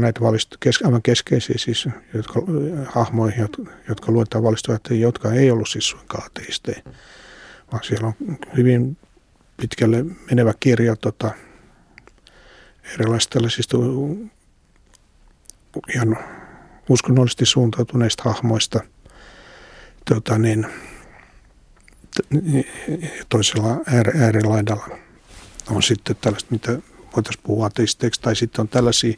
näitä valistus, aivan keskeisiä siis, jotka, hahmoihin, jotka luetaan valistusaatteja, jotka ei ollut siis suinkaan ateisteja, vaan siellä on hyvin pitkälle menevä kirja tota, erilaisista tällaisista ihan uskonnollisesti suuntautuneista hahmoista. Tota, niin, toisella äärilaidalla on sitten tällaista, mitä voitaisiin puhua ateisteiksi, tai sitten on tällaisia,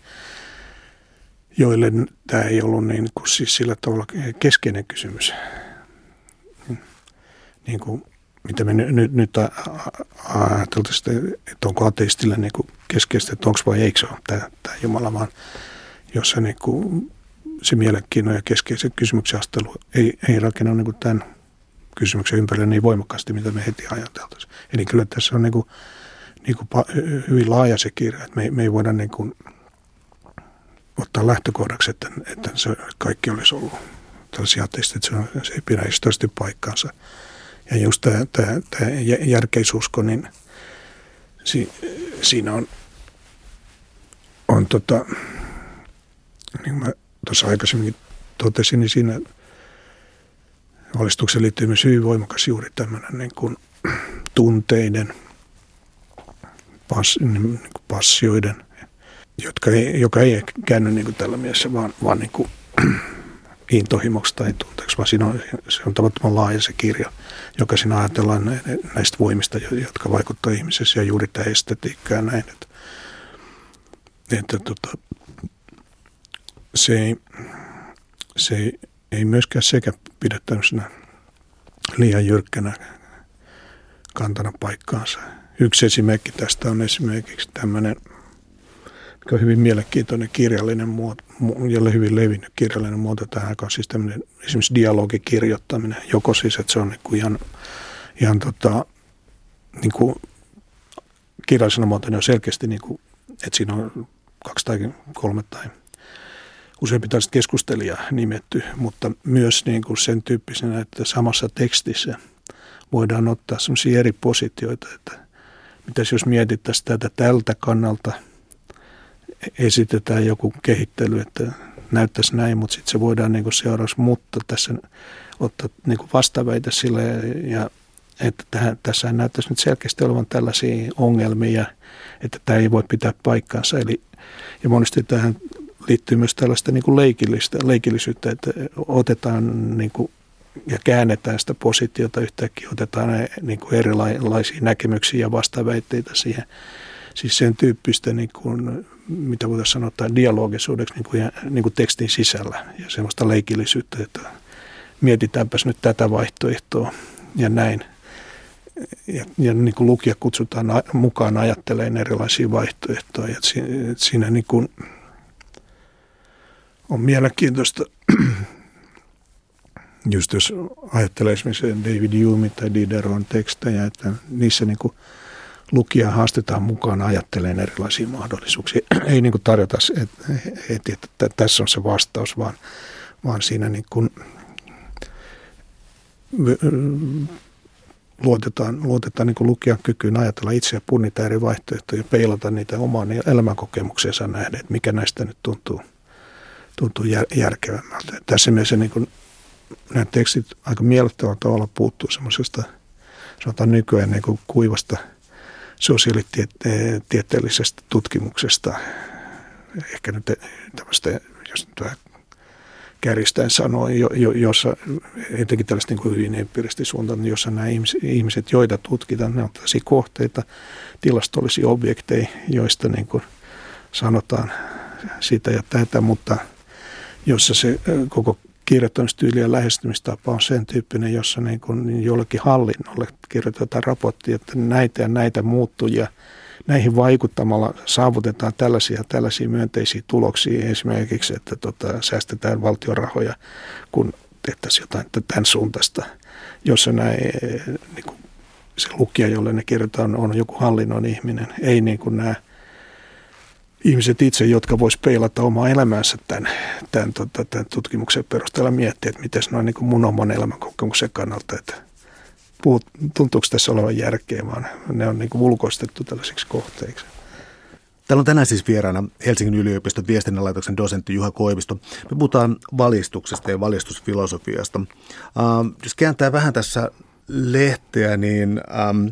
joille tämä ei ollut niin kuin siis sillä tavalla keskeinen kysymys, niin kuin, mitä me nyt, nyt ajateltaisiin, että onko ateistilla niin kuin keskeistä, että onko vai eikö se ole tämä, tämä Jumala, vaan jossa niin kuin se mielenkiinnon ja keskeisen kysymyksen astelu ei, ei rakennu niin kuin tämän kysymyksen ympärille niin voimakkaasti, mitä me heti ajateltaisiin. Eli kyllä tässä on niin kuin Niin kuin hyvin laaja se kirja, että me, me ei voida niin kuin ottaa lähtökohdaksi, että, että se kaikki olisi ollut tällaisia ateista, että se, on, se ei pidä historiallisesti paikkaansa. Ja just tämä, tämä, tämä järkeisusko, niin si, siinä on, on tota, niin kuin mä tuossa aikaisemmin totesin, niin siinä valistukseen liittyy myös hyvin voimakas juuri tämmöinen niin kuin tunteiden, passioiden, jotka ei, joka ei käänny niin tällä mielessä, vaan, vaan niin kuin intohimoksi tai tunteeksi, vaan siinä on, se on tavattoman laaja se kirja, joka siinä ajatellaan näistä voimista, jotka vaikuttavat ihmisessä ja juuri tämä estetiikka ja näin. Että, että tota, se, ei, se ei, ei myöskään sekä pidä tämmöisenä liian jyrkkänä kantana paikkaansa. Yksi esimerkki tästä on esimerkiksi tämmöinen, mikä on hyvin mielenkiintoinen kirjallinen muoto, jolle hyvin levinnyt kirjallinen muoto tähän aikaan, siis tämmöinen esimerkiksi dialogikirjoittaminen, joko siis, että se on niinku ihan, ihan tota, niinku kirjallisena muotona on selkeästi, niinku, että siinä on kaksi tai kolme tai useampi tällaista keskustelijaa nimetty, mutta myös niinku sen tyyppisenä, että samassa tekstissä voidaan ottaa semmoisia eri positioita, että mitäs jos mietittäisiin tätä tältä kannalta, esitetään joku kehittely, että näyttäisi näin, mutta sitten se voidaan niin kuin seuraavaksi, mutta tässä ottaa niin kuin vastaväitä sille, ja että tähän, tässä näyttäisi nyt selkeästi olevan tällaisia ongelmia, että tämä ei voi pitää paikkaansa. Eli, ja monesti tähän liittyy myös tällaista niin kuin leikillistä, leikillisyyttä, että otetaan niin kuin, ja käännetään sitä positiota yhtäkkiä, otetaan niin kuin erilaisia näkemyksiä ja vastaväitteitä siihen. Siis sen tyyppistä, niin kuin, mitä voitaisiin sanoa, dialogisuudeksi niin kuin, niin kuin tekstin sisällä ja sellaista leikillisyyttä, että mietitäänpäs nyt tätä vaihtoehtoa ja näin. Ja, ja niin kuin lukija kutsutaan mukaan ajattelemaan erilaisia vaihtoehtoja. Et siinä niin kuin on mielenkiintoista, just jos ajattelee esimerkiksi David Hume tai Dideron tekstejä, että niissä niin kuin lukija haastetaan mukaan ajattelemaan erilaisia mahdollisuuksia. Ei niin kuin tarjota heti, että tässä on se vastaus, vaan, vaan siinä niin kuin luotetaan, luotetaan niin kuin lukijan kykyyn ajatella itseä, punnita eri vaihtoehtoja ja peilata niitä omaan elämänkokemukseensa nähden, että mikä näistä nyt tuntuu, tuntuu järkevämmältä. Tässä mielessä niin kuin nämä tekstit aika miellyttävällä tavalla puuttuu semmoisesta, sanotaan nykyään niin kuin kuivasta sosiaalitieteellisestä tutkimuksesta, ehkä nyt tämmöistä, jos nyt kärjistäen sanoo, jo, jo, jossa etenkin tällaista niin kuin hyvin empiirisesti suuntaan, jossa nämä ihmiset, joita tutkitaan, ne on tällaisia kohteita, tilastollisia objekteja, joista niin kuin sanotaan sitä ja tätä, mutta jossa se koko kirjoittamistyyli ja lähestymistapa on sen tyyppinen, jossa niin kuin jollekin hallinnolle kirjoitetaan raporttia, että näitä ja näitä muuttujia, näihin vaikuttamalla saavutetaan tällaisia ja tällaisia myönteisiä tuloksia. Esimerkiksi, että tota, säästetään valtion rahoja, kun tehtäisiin jotain tämän suuntaista, jossa näin, niin kuin se lukija, jolle ne kirjoitetaan, on joku hallinnon ihminen, ei niin kuin nämä ihmiset itse, jotka vois peilata omaa elämäänsä tämän, tämän, tämän, tämän tutkimuksen perusteella, miettiä, että miten noin niin kuin mun oman elämänkokemuksen kannalta, että puhut, tuntuuko tässä olevan järkeä, vaan ne on niin kuin ulkoistettu tällaisiksi kohteiksi. Täällä on tänään siis vieraana Helsingin yliopiston viestinnänlaitoksen dosentti Juho Koivisto. Me puhutaan valistuksesta ja valistusfilosofiasta. Ähm, jos kääntää vähän tässä lehteä, niin Ähm,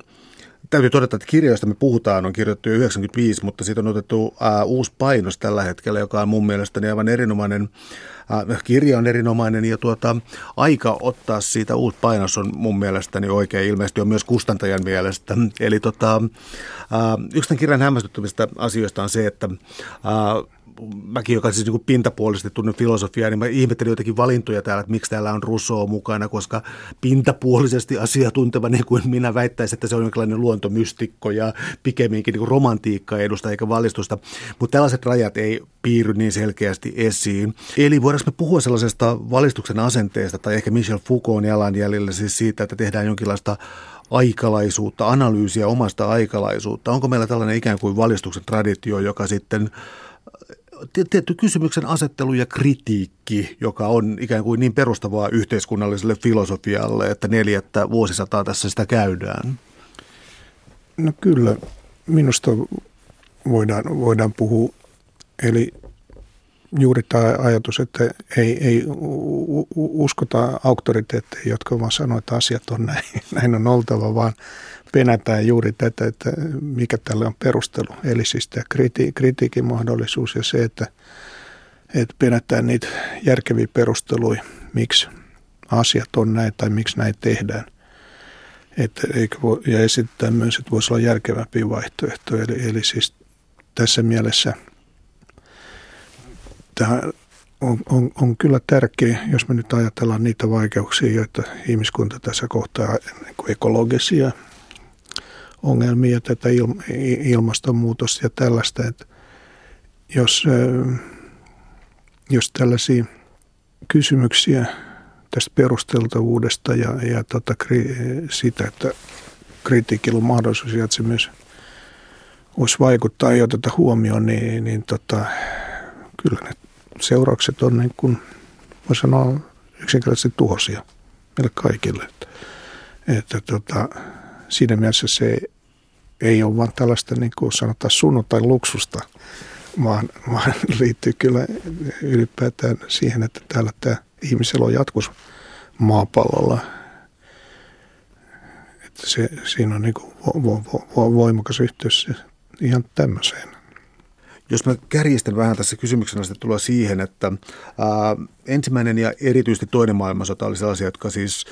Täytyy todeta, että kirjoista me puhutaan, on kirjoitettu jo yhdeksänkymmentäviisi, mutta siitä on otettu ää, uusi painos tällä hetkellä, joka on mun mielestäni aivan erinomainen. Ää, kirja on erinomainen ja tuota, aika ottaa siitä uusi painos on mun mielestäni oikein. Ilmeisesti on myös kustantajan mielestä. Eli tota, ää, yksi tämän kirjan hämmästyttävistä asioista on se, että ää, mäkin, joka siis niin kuin pintapuolisesti tunnen filosofiaa, niin mä ihmettelin jotakin valintoja täällä, että miksi täällä on Rousseau mukana, koska pintapuolisesti asiantunteva, niin kuin minä väittäisin, että se on jonkinlainen luontomystikko ja pikemminkin niin kuin romantiikkaa edusta eikä valistusta, mutta tällaiset rajat ei piirry niin selkeästi esiin. Eli voidaanko me puhua sellaisesta valistuksen asenteesta tai ehkä Michel Foucaultin jalanjäljellä siis siitä, että tehdään jonkinlaista aikalaisuutta, analyysiä omasta aikalaisuutta. Onko meillä tällainen ikään kuin valistuksen traditio, joka sitten tietty kysymyksen asettelu ja kritiikki, joka on ikään kuin niin perustavaa yhteiskunnalliselle filosofialle, että neljättä vuosisataa tässä sitä käydään? No kyllä, minusta voidaan, voidaan puhua. Eli juuri tämä ajatus, että ei, ei uskota auktoriteetteja, jotka vaan sanoo, että asiat on näin, näin on oltava, vaan penätään juuri tätä, että mikä tälle on perustelu. Eli siis tämä kriti- kritiikin mahdollisuus ja se, että, että penätään niitä järkeviä perusteluja, miksi asiat on näin tai miksi näin tehdään. Että, eikä voi, ja esitetään myös, että voisi olla järkevämpiä vaihtoehtoja. Eli, eli siis tässä mielessä tämä on, on, on kyllä tärkeä, jos me nyt ajatellaan niitä vaikeuksia, joita ihmiskunta tässä kohtaa, niin kuin ekologisia ongelmia, tätä ilmastonmuutosta ja tällaista, että jos, jos tällaisia kysymyksiä tästä perusteltavuudesta ja, ja tota, sitä, että kritiikillä on mahdollisuus, että se myös voisi vaikuttaa ja oteta huomioon, niin, niin tota, kyllä ne seuraukset on, niin kuin voi sanoa, yksinkertaisesti tuhoisia meille kaikille, että, että tota, siinä mielessä se ei ole vaan tällaista niin kuin sanotaan sunnuntain luksusta, vaan, vaan liittyy kyllä ylipäätään siihen, että täällä tämä ihmisellä on jatkus maapallolla. Että se, siinä on niin kuin vo, vo, vo, voimakas yhteys ihan tämmöiseen. Jos mä kärjistän vähän tässä kysymyksenä, sitä tulee siihen, että ää, ensimmäinen ja erityisesti toinen maailmansota oli sellaisia, jotka siis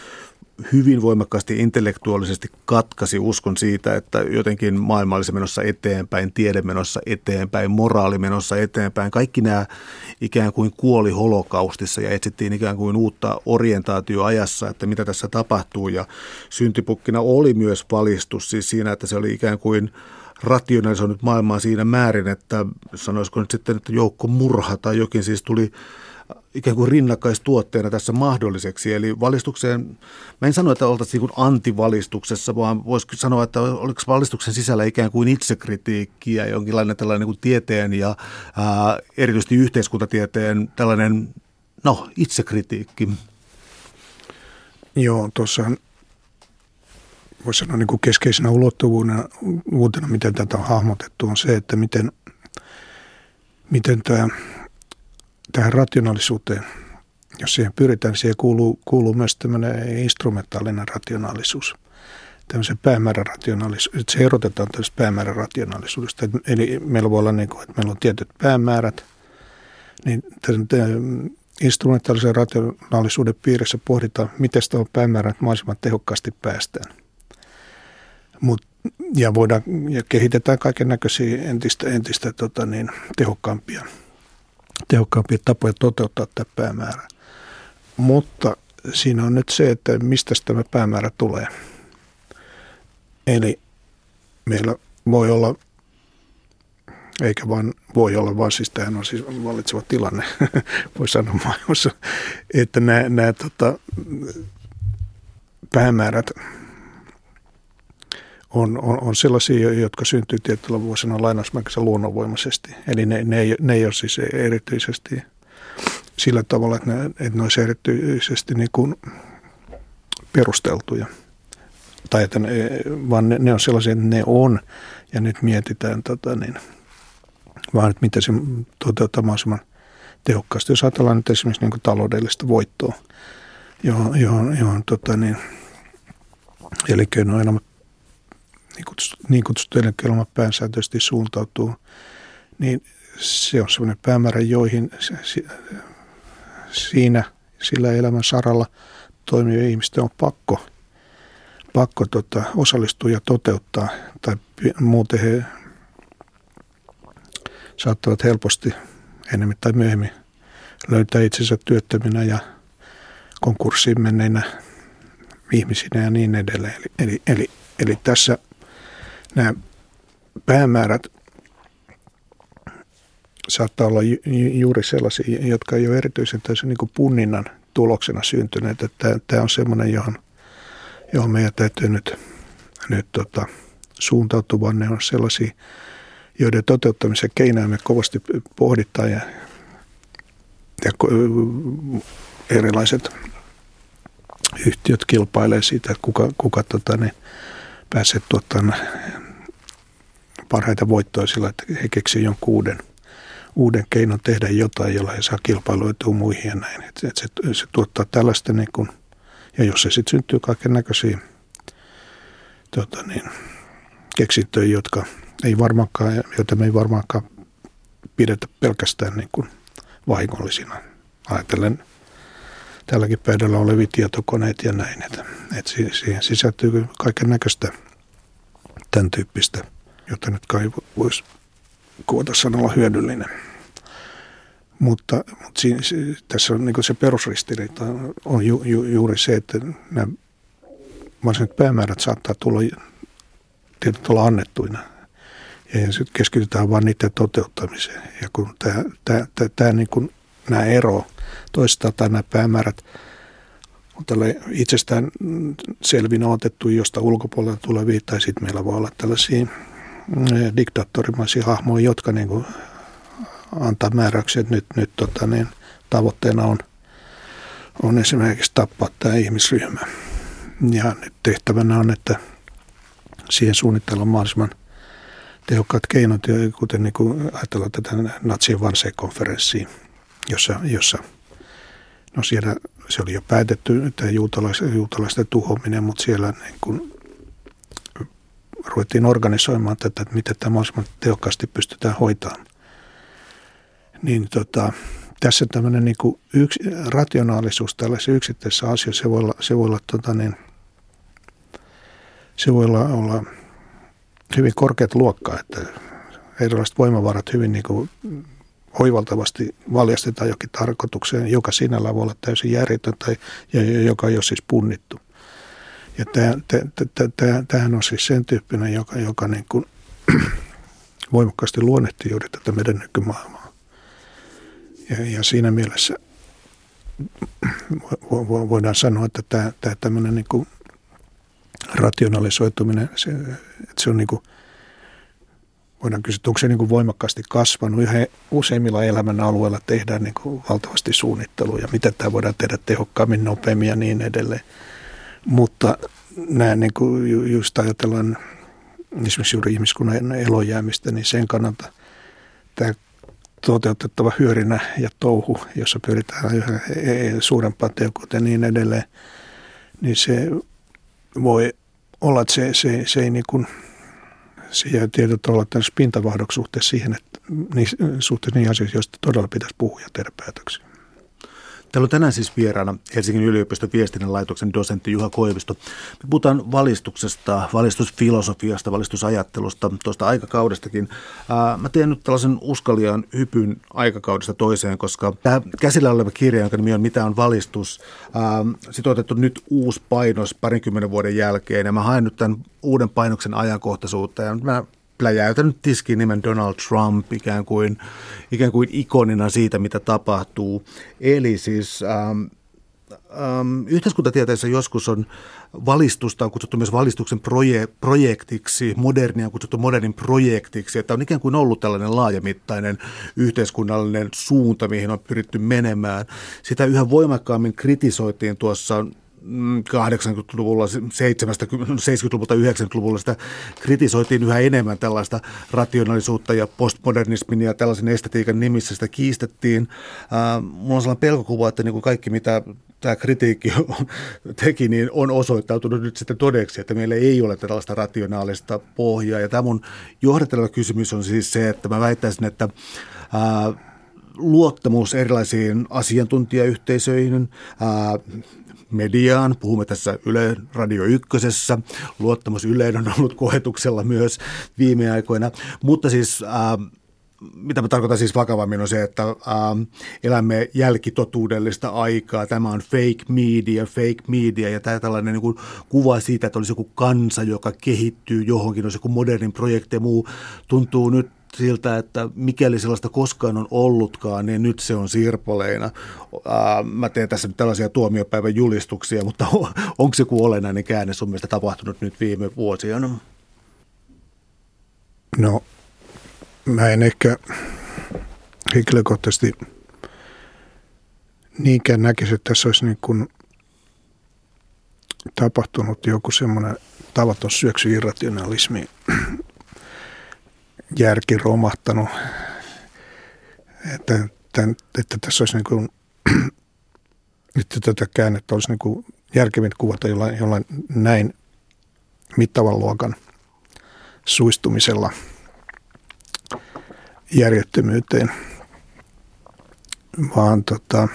hyvin voimakkaasti intellektuaalisesti katkaisi uskon siitä, että jotenkin maailma olisi menossa eteenpäin, tiede menossa eteenpäin, moraali menossa eteenpäin. Kaikki nämä ikään kuin kuoli holokaustissa ja etsittiin ikään kuin uutta orientaatioajassa, että mitä tässä tapahtuu. Ja syntipukkina oli myös valistus siis siinä, että se oli ikään kuin rationalisoinut maailmaa siinä määrin, että sanoisiko nyt sitten, että joukkomurha tai jokin siis tuli ikään kuin rinnakkaistuotteena tässä mahdolliseksi. Eli valistukseen, mä en sano, että oltaisiin niin kuin antivalistuksessa, vaan voisi sanoa, että oliko valistuksen sisällä ikään kuin itsekritiikkiä, jonkinlainen tällainen niin kuin tieteen ja ää, erityisesti yhteiskuntatieteen tällainen, no, itsekritiikki. Joo, tuossahan voisi sanoa niin kuin keskeisenä ulottuvuutena, uutena, miten tätä on hahmotettu, on se, että miten, miten tämä tähän rationaalisuuteen, jos siihen pyritään, niin siihen kuuluu, kuuluu myös tämmöinen instrumentaalinen rationaalisuus, tämmöisen päämäärärationaalisuus, että se erotetaan tästä päämäärärationaalisuudesta. Eli meillä voi olla niin kuin, että meillä on tietyt päämäärät, niin tämän instrumentaalisen rationaalisuuden piirissä pohditaan, miten sitä on päämäärät mahdollisimman tehokkaasti päästään. Mut, ja, voidaan, ja kehitetään kaiken näköisiä entistä, entistä tota niin, tehokkaampia. tehokkaampia tapoja toteuttaa tämä päämäärä. Mutta siinä on nyt se, että mistä tämä päämäärä tulee. Eli meillä voi olla, eikä vaan voi olla, vaan siis tämähän on siis vallitseva tilanne, voi sanoa maailmassa, että nämä, nämä tota, päämäärät On, on, on sellaisia, jotka syntyy tietyllä vuosina lainausmerkissä luonnonvoimaisesti. Eli ne, ne, ne ei ole siis erityisesti sillä tavalla, että ne, että ne olisi erityisesti niin kuin perusteltuja. Tai että ne, vaan ne, ne on sellaisia, että ne on. Ja nyt mietitään, tota niin, vaan että miten se toteutetaan mahdollisimman tehokkaasti. Jos ajatellaan nyt esimerkiksi niin kuin taloudellista voittoa, johon, johon, johon tota niin, elinkeinoelämä niin kutsuttu elinkeinoelämä pääsääntöisesti suuntautuu, niin se on sellainen päämäärä, joihin siinä sillä elämän saralla toimivien ihmisten on pakko, pakko tota, osallistua ja toteuttaa, tai muuten he saattavat helposti enemmän tai myöhemmin löytää itsensä työttöminä ja konkurssiin menneinä ihmisinä ja niin edelleen. Eli, eli, eli, eli tässä nämä päämäärät saattaa olla ju- juuri sellaisia, jotka ei ole erityisen täysin niin kuin punninnan tuloksena syntyneet. Tämä on semmoinen, johon, johon meidän täytyy nyt, nyt tota, suuntautua, vaan ne on sellaisia, joiden toteuttamisen keinoja me kovasti pohditaan ja, ja erilaiset yhtiöt kilpailee siitä, että kuka, kuka tota, ne, pääsee tuottamaan parhaita voittoja sillä, että he keksivät jonkun uuden, uuden keinon tehdä jotain, jolla he saa kilpailuitua muihin ja näin. Et se, se tuottaa tällaista, niin kun, ja jos se sitten syntyy kaiken näköisiä tota niin, keksintöjä, jotka ei varmaankaan, joita me ei varmaankaan pidetä pelkästään niin kun vahingollisina. Ajatellen tälläkin päivällä olevia tietokoneet ja näin. Että, että siihen sisältyy kaiken näköistä tämän tyyppistä, jota nyt kai voisi kuvata sanalla hyödyllinen. Mutta, mutta siinä, tässä on niin se perusristiriita on ju, ju, juuri se, että nämä varsinaiset päämäärät saattaa tulla tietyllä annettuina. Ja sitten keskitytään vain niiden toteuttamiseen. Ja kun tämä, tämä, tämä, tämä niin kuin, nämä ero toistaan tai nämä päämäärät on tälle itsestään selvinä otettu, josta ulkopuolelta tulevia, tai sitten meillä voi olla tällaisia diktaattorimaisia hahmoja, jotka niin kuin antaa määräyksiä, että nyt, nyt tota niin, tavoitteena on, on esimerkiksi tappaa tämä ihmisryhmä. Ja nyt tehtävänä on, että siihen suunnitellaan mahdollisimman tehokkaat keinot, kuten niin kuin ajatellaan tätä natsien Wannsee-konferenssia, jossa, jossa no siellä se oli jo päätetty, tämä juutalais, juutalaisten tuhoaminen, mutta siellä niin kuin ruvettiin organisoimaan tätä, että miten tämä mahdollisimman tehokkaasti pystytään hoitamaan. Niin tota, tässä tämmöinen niin kuin yks, rationaalisuus tällaisessa yksittäisessä asiassa, se voi olla, se voi olla, tota niin, se voi olla, olla hyvin korkeat luokkaa, että erilaiset voimavarat hyvin niin kuin hoivaltavasti valjastetaan jokin tarkoitukseen, joka sinällä voi olla täysin järjetön tai joka ei ole siis punnittu. Ja tämähän on siis sen tyyppinen, joka, joka niin kuin voimakkaasti luonnehtii juuri tätä meidän nykymaailmaa. Ja, ja siinä mielessä vo, vo, voidaan sanoa, että tämä, tämä tämmöinen niin kuin rationalisoituminen, se, että se on niin kuin, voidaan kysyä, onko se niin kuin voimakkaasti kasvanut. Yhä useimmilla elämän alueilla tehdään niin kuin valtavasti suunnittelua ja miten tämä voidaan tehdä tehokkaammin, nopeammin ja niin edelleen. Mutta nämä, niin kuin just ajatellaan esimerkiksi juuri ihmiskunnan elojäämistä, niin sen kannalta tämä toteutettava hyörinä ja touhu, jossa pyritään yhä suurempaan tehokkuuteen ja niin edelleen, niin se voi olla, että se, se, se ei niin kuin, se jää tietyllä tavalla tämmöisessä pintavahdoksuhteessa siihen, että suhteessa niihin asioihin, joista todella pitäisi puhua ja tehdä päätöksiä. Täällä on tänään siis vieraana Helsingin yliopiston viestinnänlaitoksen dosentti Juho Koivisto. Me puhutaan valistuksesta, valistusfilosofiasta, valistusajattelusta, tuosta aikakaudestakin. Ää, mä teen nyt tällaisen uskaliaan hypyn aikakaudesta toiseen, koska tämä käsillä oleva kirja, jonka nimi on Mitä on valistus, sitoutettu nyt uusi painos parinkymmenen vuoden jälkeen. Ja mä haen nyt tämän uuden painoksen ajankohtaisuutta ja mä pläjäytän nyt tiskiin nimen Donald Trump ikään kuin, ikään kuin ikonina siitä, mitä tapahtuu. Eli siis ähm, ähm, yhteiskuntatieteissä joskus on valistusta, on kutsuttu myös valistuksen proje, projektiksi, modernia on kutsuttu modernin projektiksi, että on ikään kuin ollut tällainen laajamittainen yhteiskunnallinen suunta, mihin on pyritty menemään. Sitä yhä voimakkaammin kritisoitiin tuossa kahdeksankymmentäluvulla, seitsemänkymmentäluvulta, yhdeksänkymmentäluvulla sitä kritisoitiin yhä enemmän tällaista rationaalisuutta ja postmodernismin ja tällaisen estetiikan nimissä sitä kiistettiin. Äh, mulla on sellainen pelkokuva, että niin kuin kaikki mitä tämä kritiikki teki, niin on osoittautunut nyt sitten todeksi, että meillä ei ole tällaista rationaalista pohjaa. Ja tämä mun johdatteleva kysymys on siis se, että mä väittäisin, että äh, luottamus erilaisiin asiantuntijayhteisöihin, ää, mediaan, puhumme tässä Yle Radio ykkösessä, luottamus Yleen on ollut koetuksella myös viime aikoina, mutta siis ää, mitä mä tarkoitan siis vakavammin on se, että ää, elämme jälkitotuudellista aikaa, tämä on fake media, fake media ja tämä tällainen niin kuin kuva siitä, että olisi joku kansa, joka kehittyy johonkin, olisi joku modernin projekti ja muu, tuntuu nyt siltä, että mikäli sellaista koskaan on ollutkaan, niin nyt se on sirpaleina. Ää, mä teen tässä nyt tällaisia tuomiopäivän julistuksia, mutta on, onko se kuin olennainen käänne sun mielestä tapahtunut nyt viime vuosina? No, mä en ehkä henkilökohtaisesti niinkään näkisi, että tässä olisi niin kuin tapahtunut joku semmoinen tavaton syöksy irrationalismi. Järki romahtanut, että, tämän, että tässä olisi niin kuin, että tätä käännettä olisi niin kuin järkevintä kuvata jollain, jollain näin mittavan luokan suistumisella järjettömyyteen, vaan tota,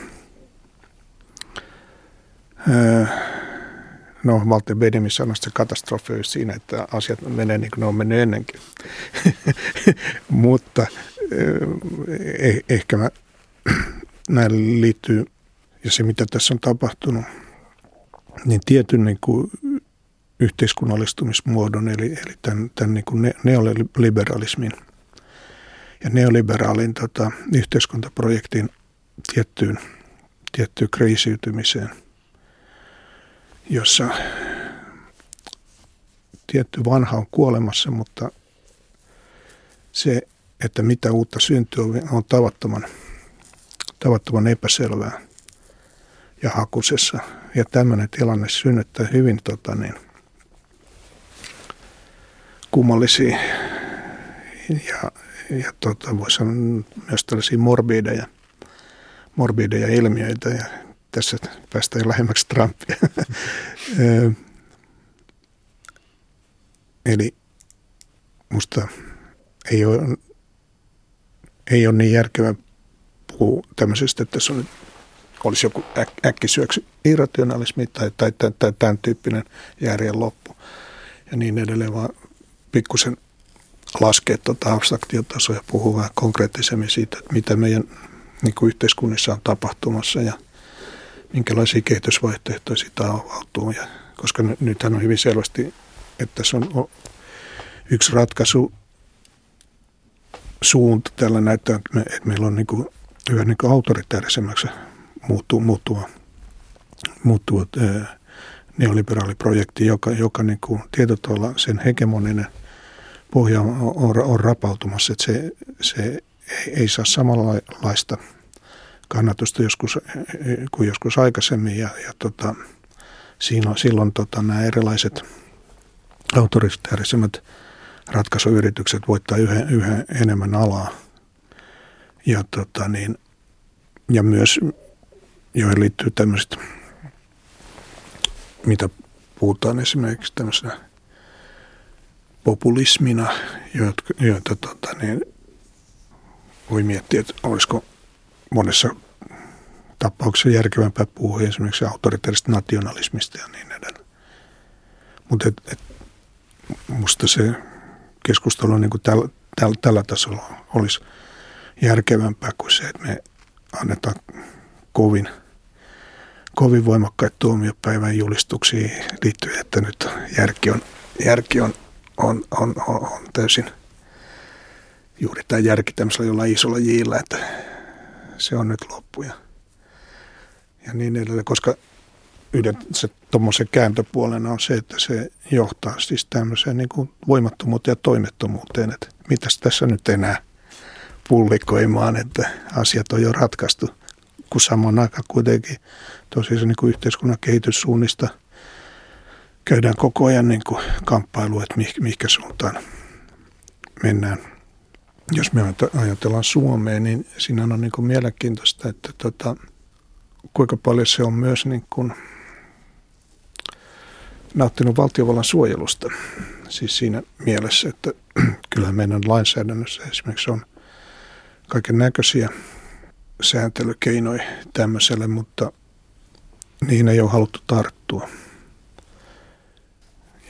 öö, no, Walter Benjamin sanoi, että se katastrofi on siinä, että asiat menee niin kuin ne on mennyt ennenkin. Mutta eh, ehkä mä, näin liittyy, ja se mitä tässä on tapahtunut, niin tietyn niin kuin yhteiskunnallistumismuodon, eli, eli tämän, tämän niin kuin neoliberalismin ja neoliberaalin tota, yhteiskuntaprojektin tiettyyn, tiettyyn kriisiytymiseen, jossa tietty vanha on kuolemassa, mutta se, että mitä uutta syntyy, on tavattoman, tavattoman epäselvää ja hakusessa. Ja tämmöinen tilanne synnyttää hyvin tota, niin, kummallisia ja, ja tota, voisi sanoa myös tällaisia morbiideja, morbiideja ilmiöitä, ja tässä päästään lähemmäksi Trumpia. Eli musta ei ole, ei ole niin järkevää puhua tämmöisestä, että se on, olisi joku äk, äkkisyöksy irrationalismi tai, tai, tai, tai tämän tyyppinen järjen loppu ja niin edelleen, vaan pikkusen laskea tuota abstraktiotasoa ja puhua vähän konkreettisemmin siitä, että mitä meidän niin kuin yhteiskunnissa on tapahtumassa ja minkälaisia kehitysvaihtoehtoja sitä avautuu. Ja, koska nythän on hyvin selvästi, että tässä on yksi ratkaisu suunta tällä näyttää, että, me, että meillä on niin kuin, yhä niin kuin autoritäärisemmäksi muuttu, muuttua, muuttua ää, neoliberaaliprojekti, joka, joka niin kuin tietyllä tavalla sen hegemoninen pohja on, on, on rapautumassa, että se, se ei, ei saa samanlaista kannatusta joskus, kuin joskus aikaisemmin ja, ja tota, silloin, silloin tota, nämä erilaiset autoritäärisemmät ratkaisuyritykset voittaa yhä, yhä enemmän alaa ja, tota, niin, ja myös joihin liittyy tämmöiset, mitä puhutaan esimerkiksi tämmöisenä populismina, joita, joita tota, niin, voi miettiä, että olisiko monessa tapauksessa järkevämpää puhua esimerkiksi autoritäärisestä nationalismista ja niin edelleen. Mutta et, et, musta se keskustelu niin kuin täl, täl, tällä tasolla olisi järkevämpää kuin se, että me annetaan kovin, kovin voimakkaita tuomiopäivän julistuksia liittyen, että nyt järki on, järki on, on, on, on, on täysin juuri tämä järki tämmöisellä jollain isolla jillä, että se on nyt loppu ja, ja niin edelleen, koska yhden se tuommoisen kääntöpuolena on se, että se johtaa siis tämmöiseen niin kuin voimattomuuteen ja toimettomuuteen, että mitäs tässä nyt enää pullikoimaan, että asiat on jo ratkaistu, kun samaan aikaan kuitenkin tosiaan niin kuin yhteiskunnan kehityssuunnista käydään koko ajan niin kuin kamppailu, että mih- mihinkä suuntaan mennään. Jos me ajatellaan Suomea, niin siinä on niin kuin mielenkiintoista, että tota, kuinka paljon se on myös niin kuin nauttinut valtiovallan suojelusta. Siis siinä mielessä, että kyllähän meidän lainsäädännössä esimerkiksi on kaiken näköisiä sääntelykeinoja tämmöiselle, mutta niihin ei ole haluttu tarttua.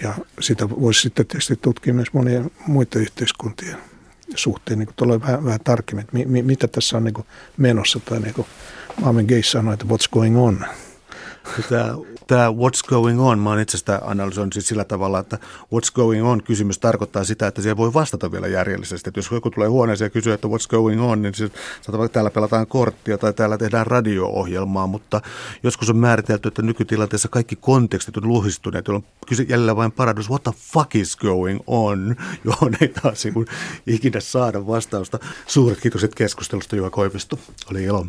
Ja sitä voisi sitten tietysti tutkia myös monia muita yhteiskuntia suhteen, niin tulee vähän, vähän tarkemmin, mi, mi, mitä tässä on niin kuin menossa, tai niin kuin Amin Geiss sanoi, että what's going on. Tämä, tämä what's going on, mä oon itse sitä analysoinut siis sillä tavalla, että what's going on kysymys tarkoittaa sitä, että siellä voi vastata vielä järjellisesti. Että jos joku tulee huoneeseen ja kysyy, että what's going on, niin siis, sanotaan, täällä pelataan korttia tai täällä tehdään radio-ohjelmaa, mutta joskus on määritelty, että nykytilanteessa kaikki kontekstit on luhistuneet, jolloin kyse jäljellä vain paradoksi, what the fuck is going on, johon ei taas ikinä saada vastausta. Suuret kiitokset keskustelusta, Juho Koivisto. Oli ilo.